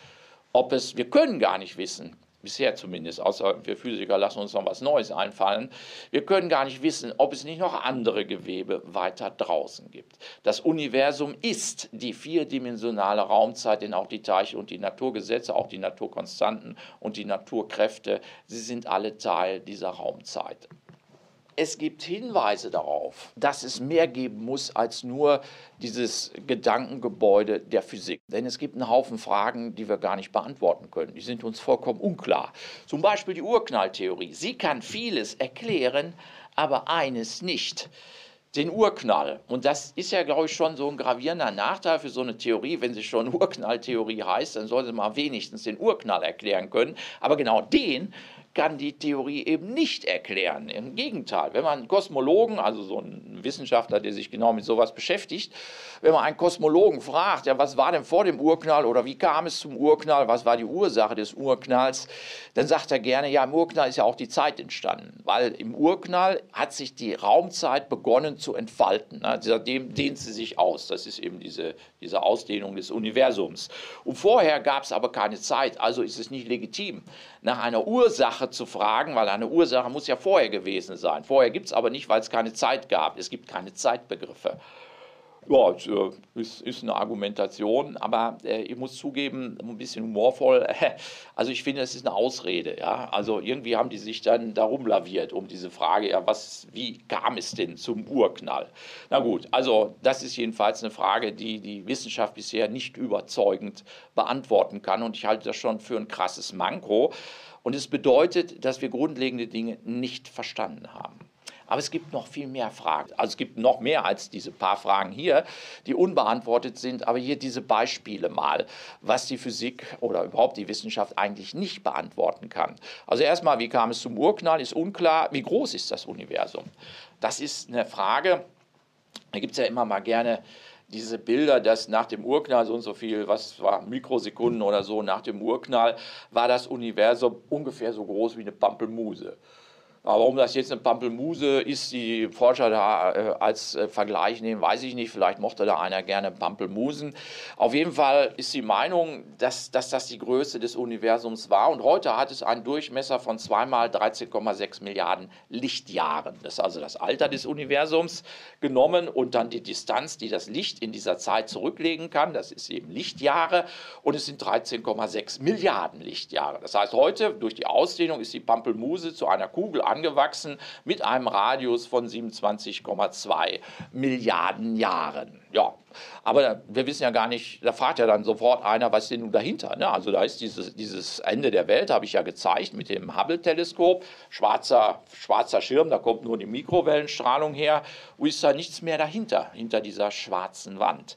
ob es, wir können gar nicht wissen, bisher zumindest, außer wir Physiker lassen uns noch was Neues einfallen, wir können gar nicht wissen, ob es nicht noch andere Gewebe weiter draußen gibt. Das Universum ist die vierdimensionale Raumzeit, denn auch die Teilchen und die Naturgesetze, auch die Naturkonstanten und die Naturkräfte, sie sind alle Teil dieser Raumzeit. Es gibt Hinweise darauf, dass es mehr geben muss als nur dieses Gedankengebäude der Physik. Denn es gibt einen Haufen Fragen, die wir gar nicht beantworten können. Die sind uns vollkommen unklar. Zum Beispiel die Urknalltheorie. Sie kann vieles erklären, aber eines nicht. Den Urknall. Und das ist ja, glaube ich, schon so ein gravierender Nachteil für so eine Theorie. Wenn sie schon Urknalltheorie heißt, dann soll sie mal wenigstens den Urknall erklären können. Aber genau den kann die Theorie eben nicht erklären. Im Gegenteil, wenn man einen Kosmologen, also so einen Wissenschaftler, der sich genau mit sowas beschäftigt, wenn man einen Kosmologen fragt, ja, was war denn vor dem Urknall oder wie kam es zum Urknall, was war die Ursache des Urknalls, dann sagt er gerne, ja, im Urknall ist ja auch die Zeit entstanden, weil im Urknall hat sich die Raumzeit begonnen zu entfalten. Ne? Seitdem dehnt sie sich aus. Das ist eben diese, diese Ausdehnung des Universums. Und vorher gab es aber keine Zeit, also ist es nicht legitim, nach einer Ursache zu fragen, weil eine Ursache muss ja vorher gewesen sein. Vorher gibt es aber nicht, weil es keine Zeit gab. Es gibt keine Zeitbegriffe. Ja, es ist, ist eine Argumentation, aber äh, ich muss zugeben, ein bisschen humorvoll, äh, also ich finde, es ist eine Ausrede. Ja? Also irgendwie haben die sich dann darum laviert, um diese Frage, ja, was, wie kam es denn zum Urknall? Na gut, also das ist jedenfalls eine Frage, die die Wissenschaft bisher nicht überzeugend beantworten kann und ich halte das schon für ein krasses Manko. Und es bedeutet, dass wir grundlegende Dinge nicht verstanden haben. Aber es gibt noch viel mehr Fragen. Also es gibt noch mehr als diese paar Fragen hier, die unbeantwortet sind. Aber hier diese Beispiele mal, was die Physik oder überhaupt die Wissenschaft eigentlich nicht beantworten kann. Also erstmal, wie kam es zum Urknall, ist unklar. Wie groß ist das Universum? Das ist eine Frage, da gibt es ja immer mal gerne diese Bilder, dass nach dem Urknall so und so viel, was war, Mikrosekunden oder so, nach dem Urknall war das Universum ungefähr so groß wie eine Pampelmuse. Aber warum das jetzt eine Pampelmuse ist, die Forscher da äh, als äh, Vergleich nehmen, weiß ich nicht. Vielleicht mochte da einer gerne Pampelmusen. Auf jeden Fall ist die Meinung, dass, dass das die Größe des Universums war. Und heute hat es einen Durchmesser von zwei mal dreizehn Komma sechs Milliarden Lichtjahren. Das ist also das Alter des Universums genommen und dann die Distanz, die das Licht in dieser Zeit zurücklegen kann. Das ist eben Lichtjahre und es sind dreizehn Komma sechs Milliarden Lichtjahre. Das heißt, heute durch die Ausdehnung ist die Pampelmuse zu einer Kugel an angewachsen mit einem Radius von siebenundzwanzig Komma zwei Milliarden Jahren. Ja, aber wir wissen ja gar nicht, da fragt ja dann sofort einer, was ist denn nun dahinter? Ne? Also da ist dieses, dieses Ende der Welt, habe ich ja gezeigt, mit dem Hubble-Teleskop, schwarzer, schwarzer Schirm, da kommt nur die Mikrowellenstrahlung her, und ist da nichts mehr dahinter, hinter dieser schwarzen Wand.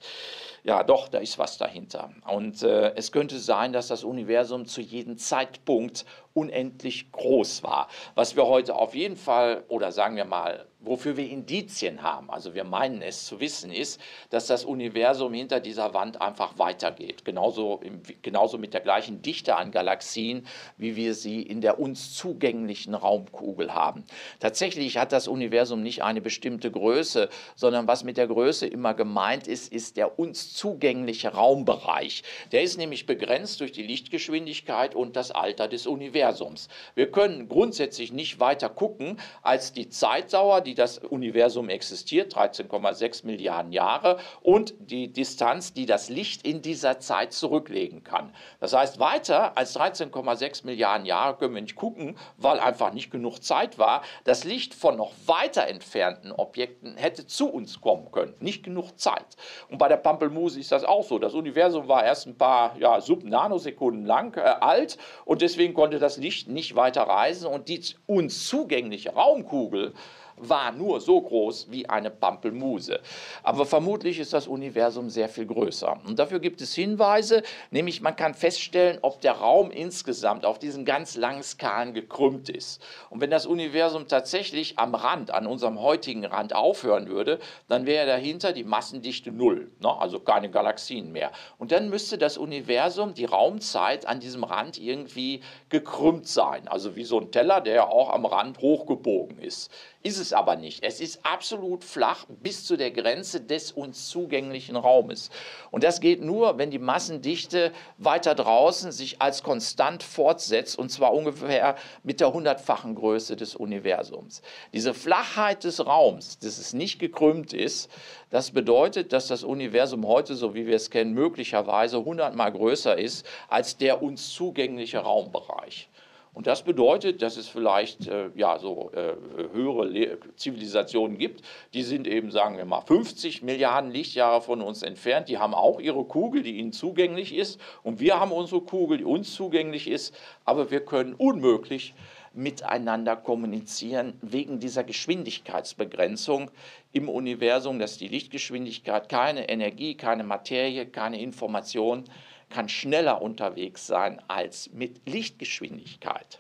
Ja, doch, da ist was dahinter. Und äh, es könnte sein, dass das Universum zu jedem Zeitpunkt unendlich groß war. Was wir heute auf jeden Fall, oder sagen wir mal, wofür wir Indizien haben, also wir meinen es zu wissen, ist, dass das Universum hinter dieser Wand einfach weitergeht. Genauso, im, genauso mit der gleichen Dichte an Galaxien, wie wir sie in der uns zugänglichen Raumkugel haben. Tatsächlich hat das Universum nicht eine bestimmte Größe, sondern was mit der Größe immer gemeint ist, ist der uns zugängliche Raumbereich. Der ist nämlich begrenzt durch die Lichtgeschwindigkeit und das Alter des Universums. Wir können grundsätzlich nicht weiter gucken als die Zeitdauer, die das Universum existiert, dreizehn Komma sechs Milliarden Jahre, und die Distanz, die das Licht in dieser Zeit zurücklegen kann. Das heißt, weiter als dreizehn Komma sechs Milliarden Jahre können wir nicht gucken, weil einfach nicht genug Zeit war. Das Licht von noch weiter entfernten Objekten hätte zu uns kommen können. Nicht genug Zeit. Und bei der Pampelmuse ist das auch so. Das Universum war erst ein paar ja, Subnanosekunden lang äh, alt und deswegen konnte das Licht nicht weiter reisen und die uns zugängliche Raumkugel war nur so groß wie eine Pampelmuse. Aber vermutlich ist das Universum sehr viel größer. Und dafür gibt es Hinweise, nämlich man kann feststellen, ob der Raum insgesamt auf diesen ganz langen Skalen gekrümmt ist. Und wenn das Universum tatsächlich am Rand, an unserem heutigen Rand aufhören würde, dann wäre dahinter die Massendichte null, ne? Also keine Galaxien mehr. Und dann müsste das Universum, die Raumzeit an diesem Rand irgendwie gekrümmt sein. Also wie so ein Teller, der ja auch am Rand hochgebogen ist. Ist es aber nicht. Es ist absolut flach bis zu der Grenze des uns zugänglichen Raumes. Und das geht nur, wenn die Massendichte weiter draußen sich als konstant fortsetzt, und zwar ungefähr mit der hundertfachen Größe des Universums. Diese Flachheit des Raums, dass es nicht gekrümmt ist, das bedeutet, dass das Universum heute, so wie wir es kennen, möglicherweise hundertmal größer ist als der uns zugängliche Raumbereich. Und das bedeutet, dass es vielleicht äh, ja, so äh, höhere Le Zivilisationen gibt, die sind eben, sagen wir mal, fünfzig Milliarden Lichtjahre von uns entfernt. Die haben auch ihre Kugel, die ihnen zugänglich ist. Und wir haben unsere Kugel, die uns zugänglich ist. Aber wir können unmöglich miteinander kommunizieren wegen dieser Geschwindigkeitsbegrenzung im Universum, dass die Lichtgeschwindigkeit keine Energie, keine Materie, keine Information kann schneller unterwegs sein als mit Lichtgeschwindigkeit.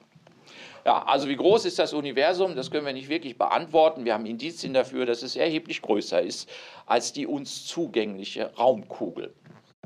Ja, also wie groß ist das Universum? Das können wir nicht wirklich beantworten. Wir haben Indizien dafür, dass es erheblich größer ist als die uns zugängliche Raumkugel.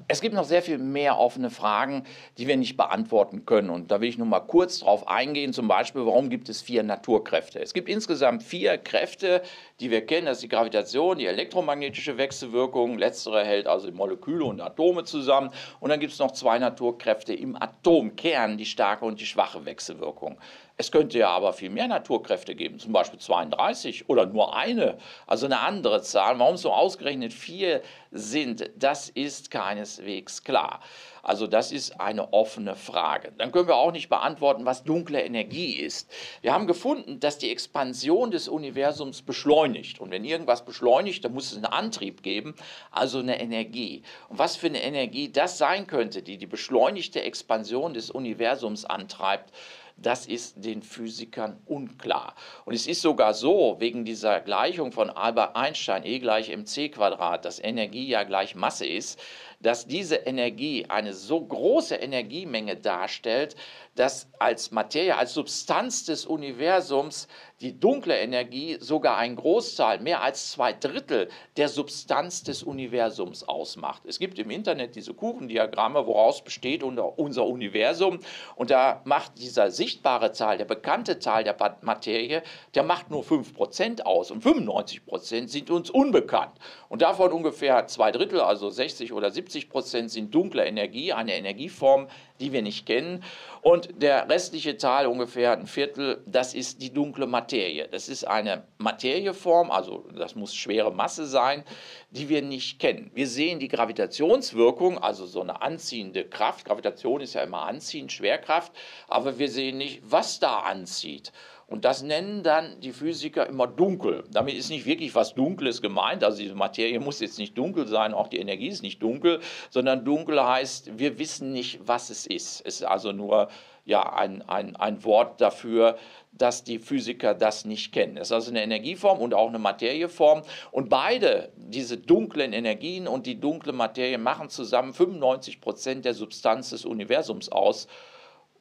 Es gibt noch sehr viel mehr offene Fragen, die wir nicht beantworten können. Und da will ich nur mal kurz drauf eingehen, zum Beispiel, warum gibt es vier Naturkräfte? Es gibt insgesamt vier Kräfte, die wir kennen. Das ist die Gravitation, die elektromagnetische Wechselwirkung. Letztere hält also Moleküle und Atome zusammen. Und dann gibt es noch zwei Naturkräfte im Atomkern, die starke und die schwache Wechselwirkung. Es könnte ja aber viel mehr Naturkräfte geben, zum Beispiel zweiunddreißig oder nur eine, also eine andere Zahl. Warum so ausgerechnet vier sind, das ist keineswegs klar. Also das ist eine offene Frage. Dann können wir auch nicht beantworten, was dunkle Energie ist. Wir haben gefunden, dass die Expansion des Universums beschleunigt. Und wenn irgendwas beschleunigt, dann muss es einen Antrieb geben, also eine Energie. Und was für eine Energie das sein könnte, die die beschleunigte Expansion des Universums antreibt, das ist den Physikern unklar. Und es ist sogar so, wegen dieser Gleichung von Albert Einstein, E gleich mc Quadrat, dass Energie ja gleich Masse ist, dass diese Energie eine so große Energiemenge darstellt, dass als Materie, als Substanz des Universums die dunkle Energie sogar einen Großteil, mehr als zwei Drittel der Substanz des Universums ausmacht. Es gibt im Internet diese Kuchendiagramme, woraus besteht unser Universum. Und da macht dieser sichtbare Teil, der bekannte Teil der Materie, der macht nur fünf Prozent aus. Und fünfundneunzig Prozent sind uns unbekannt. Und davon ungefähr zwei Drittel, also sechzig oder siebzig Prozent, sind dunkle Energie, eine Energieform, die wir nicht kennen. Und der restliche Teil, ungefähr ein Viertel, das ist die dunkle Materie. Das ist eine Materieform, also das muss schwere Masse sein, die wir nicht kennen. Wir sehen die Gravitationswirkung, also so eine anziehende Kraft. Gravitation ist ja immer anziehen, Schwerkraft, aber wir sehen nicht, was da anzieht. Und das nennen dann die Physiker immer dunkel. Damit ist nicht wirklich was Dunkles gemeint. Also diese Materie muss jetzt nicht dunkel sein, auch die Energie ist nicht dunkel, sondern dunkel heißt, wir wissen nicht, was es ist. Es ist also nur ja, ein, ein, ein Wort dafür, dass die Physiker das nicht kennen. Es ist also eine Energieform und auch eine Materieform. Und beide, diese dunklen Energien und die dunkle Materie, machen zusammen fünfundneunzig Prozent der Substanz des Universums aus.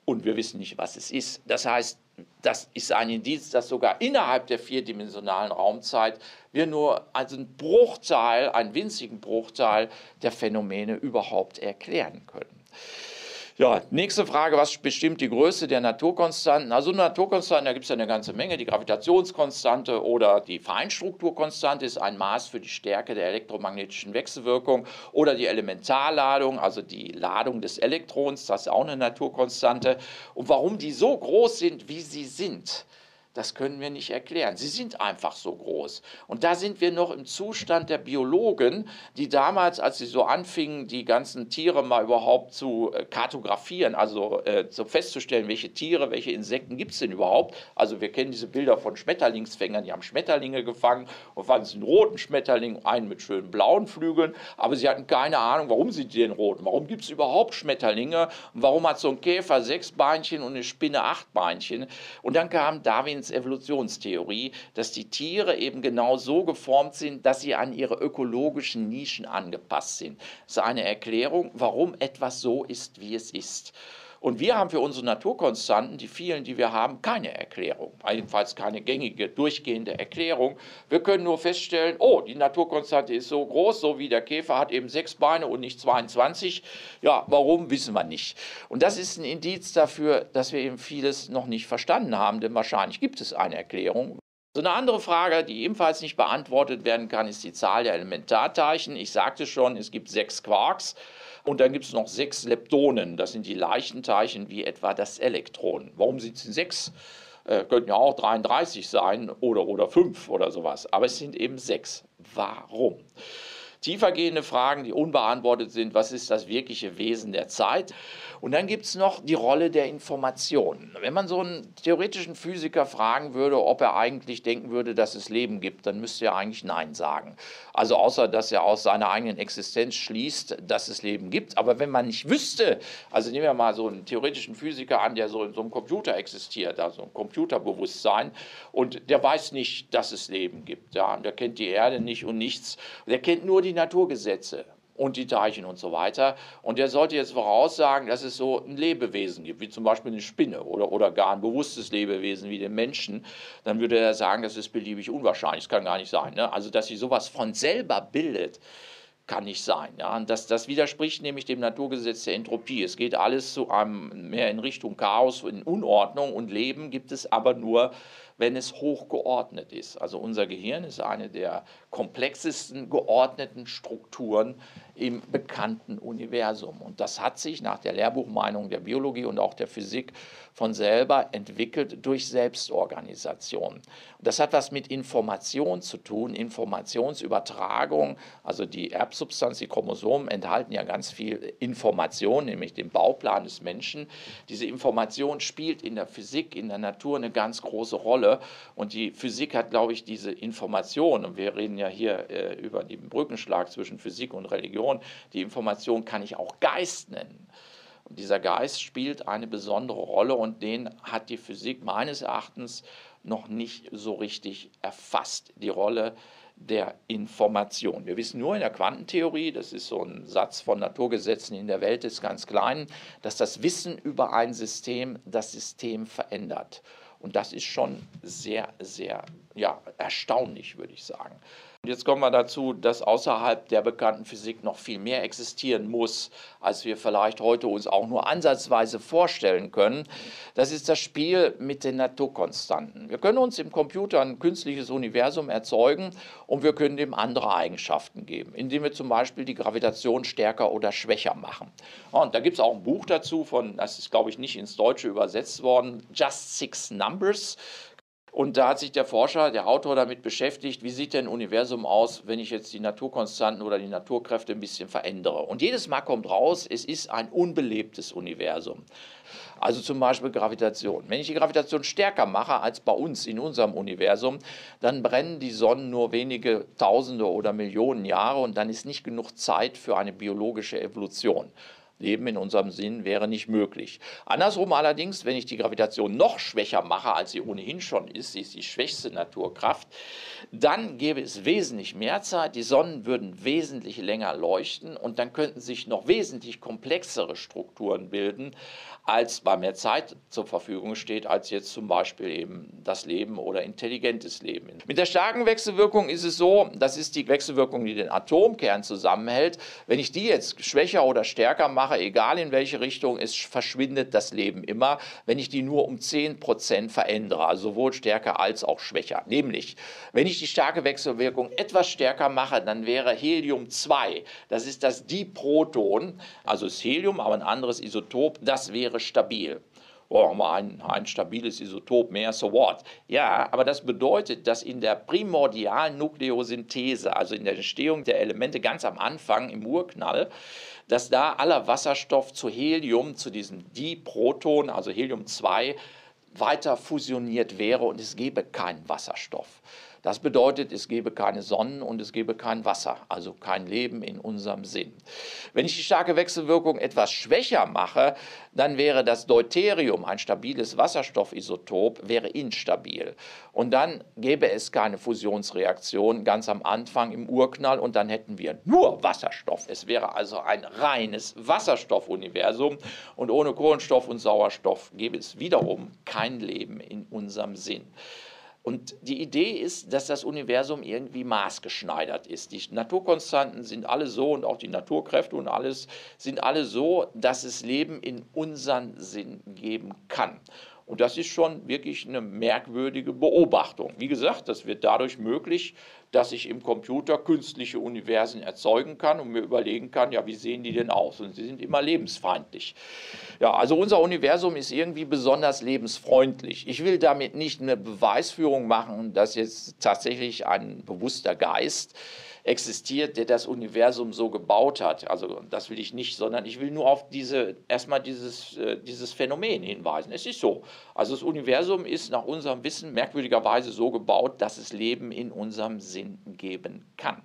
Und wir wissen nicht, was es ist. Das heißt, das ist ein Indiz, dass sogar innerhalb der vierdimensionalen Raumzeit wir nur einen Bruchteil, einen winzigen Bruchteil der Phänomene überhaupt erklären können. Ja, nächste Frage, was bestimmt die Größe der Naturkonstanten? Also Naturkonstanten, da gibt es ja eine ganze Menge. Die Gravitationskonstante oder die Feinstrukturkonstante ist ein Maß für die Stärke der elektromagnetischen Wechselwirkung. Oder die Elementarladung, also die Ladung des Elektrons, das ist auch eine Naturkonstante. Und warum die so groß sind, wie sie sind, das können wir nicht erklären. Sie sind einfach so groß. Und da sind wir noch im Zustand der Biologen, die damals, als sie so anfingen, die ganzen Tiere mal überhaupt zu kartografieren, also äh, so festzustellen, welche Tiere, welche Insekten gibt es denn überhaupt. Also wir kennen diese Bilder von Schmetterlingsfängern, die haben Schmetterlinge gefangen und fanden einen roten Schmetterling, einen mit schönen blauen Flügeln, aber sie hatten keine Ahnung, warum sind die denn rot? Warum gibt es überhaupt Schmetterlinge? Und warum hat so ein Käfer sechs Beinchen und eine Spinne acht Beinchen? Und dann kam Darwin Darwins Evolutionstheorie, dass die Tiere eben genau so geformt sind, dass sie an ihre ökologischen Nischen angepasst sind. Das ist eine Erklärung, warum etwas so ist, wie es ist. Und wir haben für unsere Naturkonstanten, die vielen, die wir haben, keine Erklärung. Jedenfalls keine gängige, durchgehende Erklärung. Wir können nur feststellen, oh, die Naturkonstante ist so groß, so wie der Käfer hat eben sechs Beine und nicht zweiundzwanzig. Ja, warum, wissen wir nicht. Und das ist ein Indiz dafür, dass wir eben vieles noch nicht verstanden haben, denn wahrscheinlich gibt es eine Erklärung. So eine andere Frage, die ebenfalls nicht beantwortet werden kann, ist die Zahl der Elementarteilchen. Ich sagte schon, es gibt sechs Quarks. Und dann gibt es noch sechs Leptonen, das sind die leichten Teilchen wie etwa das Elektron. Warum sind es sechs? Äh, könnten ja auch dreiunddreißig sein oder, oder fünf oder sowas, aber es sind eben sechs. Warum? Tiefergehende Fragen, die unbeantwortet sind, was ist das wirkliche Wesen der Zeit? Und dann gibt es noch die Rolle der Information. Wenn man so einen theoretischen Physiker fragen würde, ob er eigentlich denken würde, dass es Leben gibt, dann müsste er eigentlich Nein sagen. Also außer, dass er aus seiner eigenen Existenz schließt, dass es Leben gibt. Aber wenn man nicht wüsste, also nehmen wir mal so einen theoretischen Physiker an, der so in so einem Computer existiert, also ein Computerbewusstsein, und der weiß nicht, dass es Leben gibt. Ja, der kennt die Erde nicht und nichts. Der kennt nur die Die Naturgesetze und die Teilchen und so weiter. Und der sollte jetzt voraussagen, dass es so ein Lebewesen gibt, wie zum Beispiel eine Spinne oder, oder gar ein bewusstes Lebewesen wie den Menschen. Dann würde er sagen, das ist beliebig unwahrscheinlich, das kann gar nicht sein. Ne? Also, dass sich sowas von selber bildet, kann nicht sein. Ja? Und das, das widerspricht nämlich dem Naturgesetz der Entropie. Es geht alles zu einem, mehr in Richtung Chaos, in Unordnung, und Leben gibt es aber nur, wenn es hochgeordnet ist. Also unser Gehirn ist eine der komplexesten geordneten Strukturen im bekannten Universum. Und das hat sich nach der Lehrbuchmeinung der Biologie und auch der Physik von selber entwickelt durch Selbstorganisation. Und das hat was mit Information zu tun, Informationsübertragung. Also die Erbsubstanz, die Chromosomen enthalten ja ganz viel Information, nämlich den Bauplan des Menschen. Diese Information spielt in der Physik, in der Natur eine ganz große Rolle. Und die Physik hat, glaube ich, diese Information, und wir reden ja hier äh, über den Brückenschlag zwischen Physik und Religion, die Information kann ich auch Geist nennen. Und dieser Geist spielt eine besondere Rolle, und den hat die Physik meines Erachtens noch nicht so richtig erfasst, die Rolle der Information. Wir wissen nur in der Quantentheorie, das ist so ein Satz von Naturgesetzen in der Welt des ganz Kleinen, dass das Wissen über ein System das System verändert. Und das ist schon sehr, sehr ja, erstaunlich, würde ich sagen. Und jetzt kommen wir dazu, dass außerhalb der bekannten Physik noch viel mehr existieren muss, als wir vielleicht heute uns auch nur ansatzweise vorstellen können. Das ist das Spiel mit den Naturkonstanten. Wir können uns im Computer ein künstliches Universum erzeugen und wir können dem andere Eigenschaften geben, indem wir zum Beispiel die Gravitation stärker oder schwächer machen. Und da gibt es auch ein Buch dazu, von, das ist, glaube ich, nicht ins Deutsche übersetzt worden, Just Six Numbers. Und da hat sich der Forscher, der Autor damit beschäftigt, wie sieht denn Universum aus, wenn ich jetzt die Naturkonstanten oder die Naturkräfte ein bisschen verändere. Und jedes Mal kommt raus, es ist ein unbelebtes Universum. Also zum Beispiel Gravitation. Wenn ich die Gravitation stärker mache als bei uns in unserem Universum, dann brennen die Sonnen nur wenige Tausende oder Millionen Jahre, und dann ist nicht genug Zeit für eine biologische Evolution. Leben in unserem Sinn wäre nicht möglich. Andersrum allerdings, wenn ich die Gravitation noch schwächer mache, als sie ohnehin schon ist, sie ist die schwächste Naturkraft, dann gäbe es wesentlich mehr Zeit, die Sonnen würden wesentlich länger leuchten, und dann könnten sich noch wesentlich komplexere Strukturen bilden, als bei mehr Zeit zur Verfügung steht, als jetzt zum Beispiel eben das Leben oder intelligentes Leben. Mit der starken Wechselwirkung ist es so, das ist die Wechselwirkung, die den Atomkern zusammenhält. Wenn ich die jetzt schwächer oder stärker mache, egal in welche Richtung, es verschwindet das Leben immer, wenn ich die nur um zehn Prozent verändere, also sowohl stärker als auch schwächer. Nämlich, wenn ich die starke Wechselwirkung etwas stärker mache, dann wäre Helium zwei, das ist das Diproton, also das Helium, aber ein anderes Isotop, das wäre stabil. Oh, haben wir ein, ein stabiles Isotop mehr, so what? Ja, aber das bedeutet, dass in der primordialen Nukleosynthese, also in der Entstehung der Elemente ganz am Anfang im Urknall, dass da aller Wasserstoff zu Helium, zu diesem Diproton, also Helium zwei, weiter fusioniert wäre, und es gäbe keinen Wasserstoff. Das bedeutet, es gäbe keine Sonnen und es gäbe kein Wasser, also kein Leben in unserem Sinn. Wenn ich die starke Wechselwirkung etwas schwächer mache, dann wäre das Deuterium, ein stabiles Wasserstoffisotop, wäre instabil. Und dann gäbe es keine Fusionsreaktion ganz am Anfang im Urknall und dann hätten wir nur Wasserstoff. Es wäre also ein reines Wasserstoffuniversum und ohne Kohlenstoff und Sauerstoff gäbe es wiederum kein Leben in unserem Sinn. Und die Idee ist, dass das Universum irgendwie maßgeschneidert ist. Die Naturkonstanten sind alle so und auch die Naturkräfte und alles sind alle so, dass es Leben in unseren Sinn geben kann. Und das ist schon wirklich eine merkwürdige Beobachtung. Wie gesagt, das wird dadurch möglich, dass ich im Computer künstliche Universen erzeugen kann und mir überlegen kann, ja, wie sehen die denn aus? Und sie sind immer lebensfeindlich. Ja, also unser Universum ist irgendwie besonders lebensfreundlich. Ich will damit nicht eine Beweisführung machen, dass jetzt tatsächlich ein bewusster Geist existiert, der das Universum so gebaut hat. Also das will ich nicht, sondern ich will nur auf diese, erstmal dieses, äh, dieses Phänomen hinweisen. Es ist so. Also das Universum ist nach unserem Wissen merkwürdigerweise so gebaut, dass es Leben in unserem Sinn geben kann.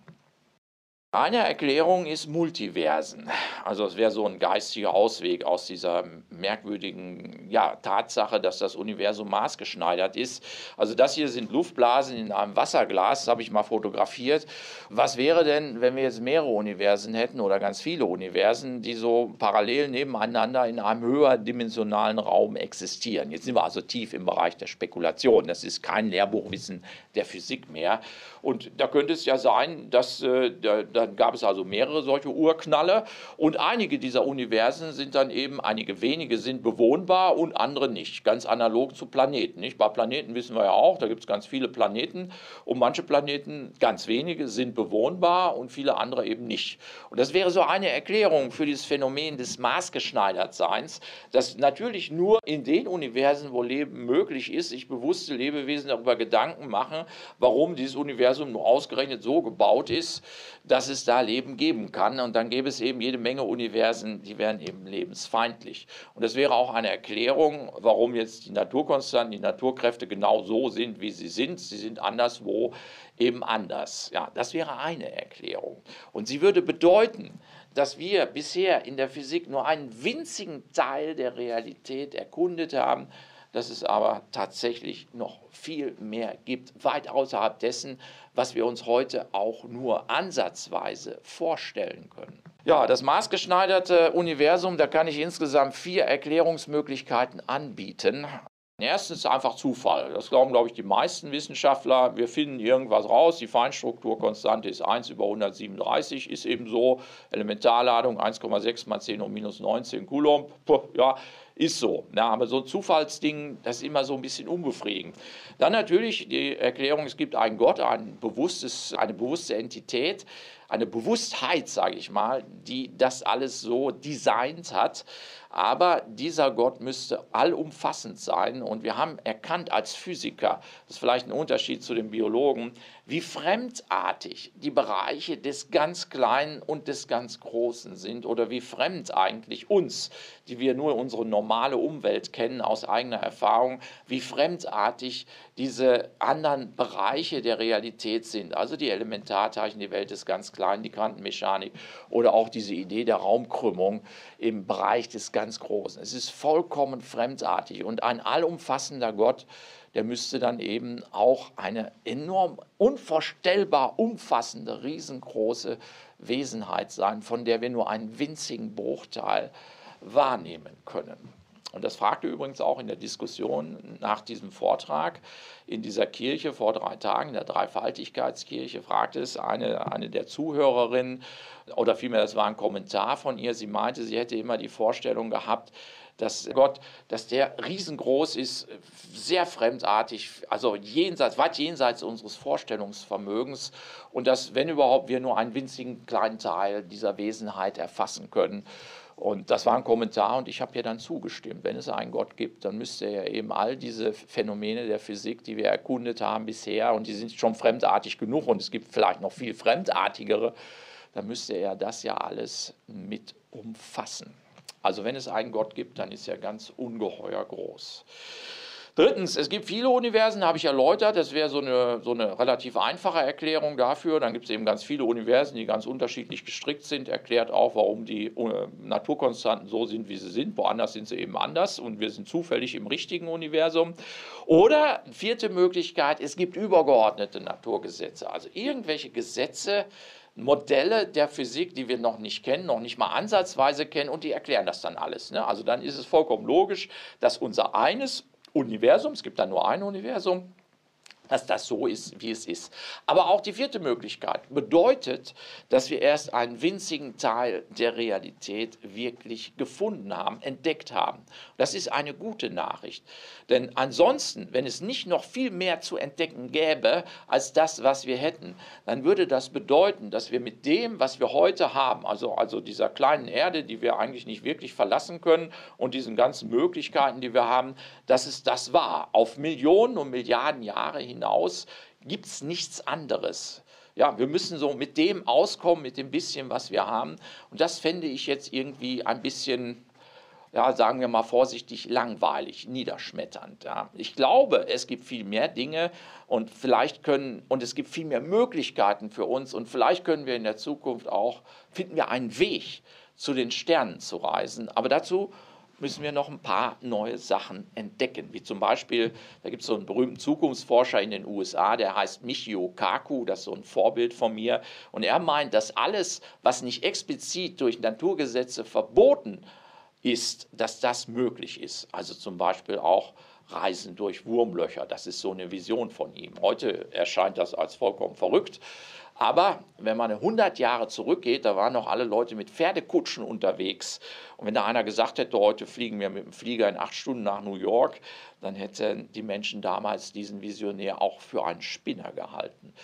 Eine Erklärung ist Multiversen. Also es wäre so ein geistiger Ausweg aus dieser merkwürdigen ja, Tatsache, dass das Universum maßgeschneidert ist. Also das hier sind Luftblasen in einem Wasserglas, das habe ich mal fotografiert. Was wäre denn, wenn wir jetzt mehrere Universen hätten oder ganz viele Universen, die so parallel nebeneinander in einem höherdimensionalen Raum existieren? Jetzt sind wir also tief im Bereich der Spekulation. Das ist kein Lehrbuchwissen der Physik mehr. Und da könnte es ja sein, dass äh, dann gab es also mehrere solche Urknalle und einige dieser Universen sind dann eben, einige wenige sind bewohnbar und andere nicht. Ganz analog zu Planeten. Nicht? Bei Planeten wissen wir ja auch, da gibt es ganz viele Planeten und manche Planeten, ganz wenige, sind bewohnbar und viele andere eben nicht. Und das wäre so eine Erklärung für dieses Phänomen des Maßgeschneidertseins, dass natürlich nur in den Universen, wo Leben möglich ist, sich bewusste Lebewesen darüber Gedanken machen, warum dieses Universum nur ausgerechnet so gebaut ist, dass dass es da Leben geben kann. Und dann gäbe es eben jede Menge Universen, die wären eben lebensfeindlich. Und das wäre auch eine Erklärung, warum jetzt die Naturkonstanten, die Naturkräfte genau so sind, wie sie sind. Sie sind anderswo eben anders. Ja, das wäre eine Erklärung. Und sie würde bedeuten, dass wir bisher in der Physik nur einen winzigen Teil der Realität erkundet haben, dass es aber tatsächlich noch viel mehr gibt, weit außerhalb dessen, was wir uns heute auch nur ansatzweise vorstellen können. Ja, das maßgeschneiderte Universum, da kann ich insgesamt vier Erklärungsmöglichkeiten anbieten. Erstens einfach Zufall. Das glauben, glaube ich, die meisten Wissenschaftler. Wir finden irgendwas raus. Die Feinstrukturkonstante ist eins über hundertsiebenunddreißig, ist eben so. Elementarladung eins Komma sechs mal zehn hoch minus neunzehn Coulomb. Puh, ja. Ist so. Ja, aber so ein Zufallsding, das ist immer so ein bisschen unbefriedigend. Dann natürlich die Erklärung, es gibt einen Gott, ein bewusstes, eine bewusste Entität, eine Bewusstheit, sage ich mal, die das alles so designt hat. Aber dieser Gott müsste allumfassend sein. Und wir haben erkannt als Physiker, das ist vielleicht ein Unterschied zu den Biologen, wie fremdartig die Bereiche des ganz Kleinen und des ganz Großen sind oder wie fremd eigentlich uns, die wir nur unsere normale Umwelt kennen aus eigener Erfahrung, wie fremdartig diese anderen Bereiche der Realität sind. Also die Elementarteilchen, die Welt des ganz Kleinen, die Quantenmechanik oder auch diese Idee der Raumkrümmung im Bereich des ganz Großen. Es ist vollkommen fremdartig und ein allumfassender Gott, der müsste dann eben auch eine enorm unvorstellbar umfassende, riesengroße Wesenheit sein, von der wir nur einen winzigen Bruchteil wahrnehmen können. Und das fragte übrigens auch in der Diskussion nach diesem Vortrag in dieser Kirche vor drei Tagen, in der Dreifaltigkeitskirche, fragte es eine, eine der Zuhörerinnen, oder vielmehr das war ein Kommentar von ihr, sie meinte, sie hätte immer die Vorstellung gehabt, dass Gott, dass der riesengroß ist, sehr fremdartig, also jenseits, weit jenseits unseres Vorstellungsvermögens und dass, wenn überhaupt, wir nur einen winzigen kleinen Teil dieser Wesenheit erfassen können. Und das war ein Kommentar und ich habe ihr dann zugestimmt. Wenn es einen Gott gibt, dann müsste er eben all diese Phänomene der Physik, die wir erkundet haben bisher, und die sind schon fremdartig genug und es gibt vielleicht noch viel fremdartigere, dann müsste er das ja alles mit umfassen. Also wenn es einen Gott gibt, dann ist er ganz ungeheuer groß. Drittens, es gibt viele Universen, habe ich erläutert, das wäre so eine, so eine relativ einfache Erklärung dafür. Dann gibt es eben ganz viele Universen, die ganz unterschiedlich gestrickt sind, erklärt auch, warum die äh, Naturkonstanten so sind, wie sie sind. Woanders sind sie eben anders und wir sind zufällig im richtigen Universum. Oder vierte Möglichkeit, es gibt übergeordnete Naturgesetze, also irgendwelche Gesetze, Modelle der Physik, die wir noch nicht kennen, noch nicht mal ansatzweise kennen, und die erklären das dann alles. Ne? Also dann ist es vollkommen logisch, dass unser eines Universum, es gibt da nur ein Universum, dass das so ist, wie es ist. Aber auch die vierte Möglichkeit bedeutet, dass wir erst einen winzigen Teil der Realität wirklich gefunden haben, entdeckt haben. Das ist eine gute Nachricht. Denn ansonsten, wenn es nicht noch viel mehr zu entdecken gäbe, als das, was wir hätten, dann würde das bedeuten, dass wir mit dem, was wir heute haben, also, also dieser kleinen Erde, die wir eigentlich nicht wirklich verlassen können, und diesen ganzen Möglichkeiten, die wir haben, dass es das war. Auf Millionen und Milliarden Jahre hin hinaus gibt es nichts anderes. Ja, wir müssen so mit dem auskommen, mit dem bisschen, was wir haben. Und das fände ich jetzt irgendwie ein bisschen, ja, sagen wir mal vorsichtig, langweilig, niederschmetternd. Ja. Ich glaube, es gibt viel mehr Dinge und vielleicht können, und es gibt viel mehr Möglichkeiten für uns, und vielleicht können wir in der Zukunft auch, finden wir einen Weg, zu den Sternen zu reisen. Aber dazu müssen wir noch ein paar neue Sachen entdecken, wie zum Beispiel, da gibt es so einen berühmten Zukunftsforscher in den U S A, der heißt Michio Kaku, das ist so ein Vorbild von mir, und er meint, dass alles, was nicht explizit durch Naturgesetze verboten ist, dass das möglich ist, also zum Beispiel auch Reisen durch Wurmlöcher, das ist so eine Vision von ihm. Heute erscheint das als vollkommen verrückt, aber wenn man hundert Jahre zurückgeht, da waren noch alle Leute mit Pferdekutschen unterwegs. Und wenn da einer gesagt hätte, heute fliegen wir mit dem Flieger in acht Stunden nach New York, dann hätten die Menschen damals diesen Visionär auch für einen Spinner gehalten.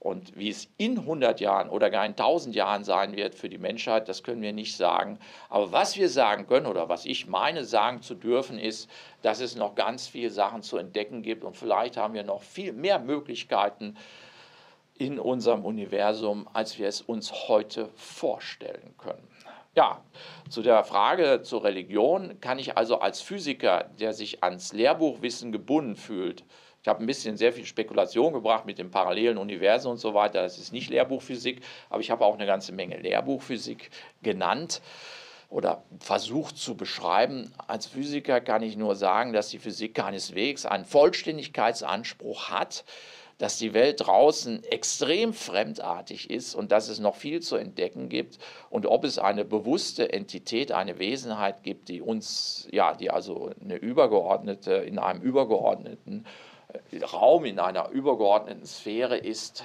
Und wie es in hundert Jahren oder gar in tausend Jahren sein wird für die Menschheit, das können wir nicht sagen. Aber was wir sagen können oder was ich meine sagen zu dürfen, ist, dass es noch ganz viele Sachen zu entdecken gibt. Und vielleicht haben wir noch viel mehr Möglichkeiten in unserem Universum, als wir es uns heute vorstellen können. Ja, zu der Frage zur Religion kann ich also als Physiker, der sich ans Lehrbuchwissen gebunden fühlt, ich habe ein bisschen sehr viel Spekulation gebracht mit dem parallelen Universum und so weiter, das ist nicht Lehrbuchphysik, aber ich habe auch eine ganze Menge Lehrbuchphysik genannt oder versucht zu beschreiben. Als Physiker kann ich nur sagen, dass die Physik keineswegs einen Vollständigkeitsanspruch hat, dass die Welt draußen extrem fremdartig ist und dass es noch viel zu entdecken gibt, und ob es eine bewusste Entität, eine Wesenheit gibt, die uns, ja, die also eine übergeordnete, in einem übergeordneten Raum, in einer übergeordneten Sphäre ist,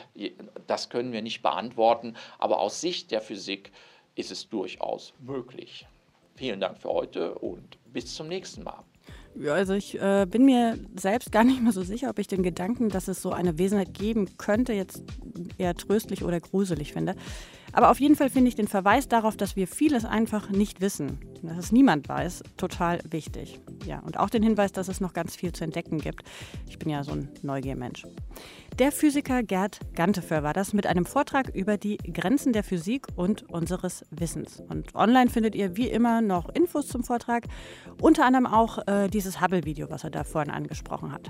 das können wir nicht beantworten, aber aus Sicht der Physik ist es durchaus möglich. Vielen Dank für heute und bis zum nächsten Mal. Ja, also ich äh, bin mir selbst gar nicht mehr so sicher, ob ich den Gedanken, dass es so eine Wesenheit geben könnte, jetzt eher tröstlich oder gruselig finde. Aber auf jeden Fall finde ich den Verweis darauf, dass wir vieles einfach nicht wissen, dass es niemand weiß, total wichtig. Ja, und auch den Hinweis, dass es noch ganz viel zu entdecken gibt. Ich bin ja so ein Neugiermensch. Der Physiker Gerd Ganteföhr war das mit einem Vortrag über die Grenzen der Physik und unseres Wissens. Und online findet ihr wie immer noch Infos zum Vortrag, unter anderem auch äh, dieses Hubble-Video, was er da vorhin angesprochen hat.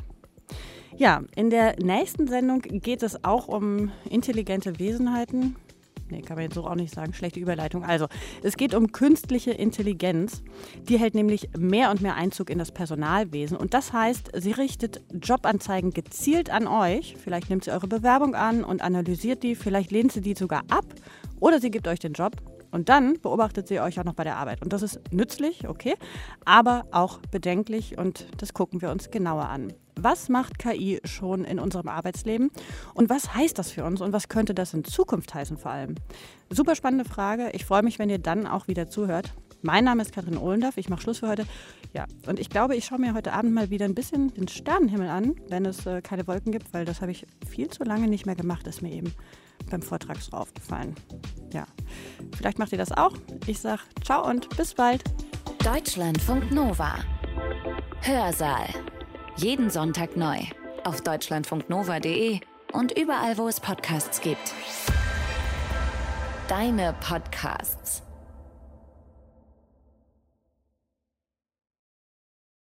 Ja, in der nächsten Sendung geht es auch um intelligente Wesenheiten. Nee, kann man jetzt so auch nicht sagen. Schlechte Überleitung. Also, es geht um künstliche Intelligenz. Die hält nämlich mehr und mehr Einzug in das Personalwesen. Und das heißt, sie richtet Jobanzeigen gezielt an euch. Vielleicht nimmt sie eure Bewerbung an und analysiert die. Vielleicht lehnt sie die sogar ab. Oder sie gibt euch den Job. Und dann beobachtet sie euch auch noch bei der Arbeit. Und das ist nützlich, okay, aber auch bedenklich. Und das gucken wir uns genauer an. Was macht K I schon in unserem Arbeitsleben? Und was heißt das für uns? Und was könnte das in Zukunft heißen vor allem? Super spannende Frage. Ich freue mich, wenn ihr dann auch wieder zuhört. Mein Name ist Katrin Ohlendorf. Ich mache Schluss für heute. Ja, und ich glaube, ich schaue mir heute Abend mal wieder ein bisschen den Sternenhimmel an, wenn es äh, keine Wolken gibt, weil das habe ich viel zu lange nicht mehr gemacht, ist mir eben beim Vortrag so aufgefallen. Ja, vielleicht macht ihr das auch. Ich sage ciao und bis bald. Deutschlandfunk Nova. Hörsaal. Jeden Sonntag neu. Auf deutschlandfunknova punkt de und überall, wo es Podcasts gibt. Deine Podcasts.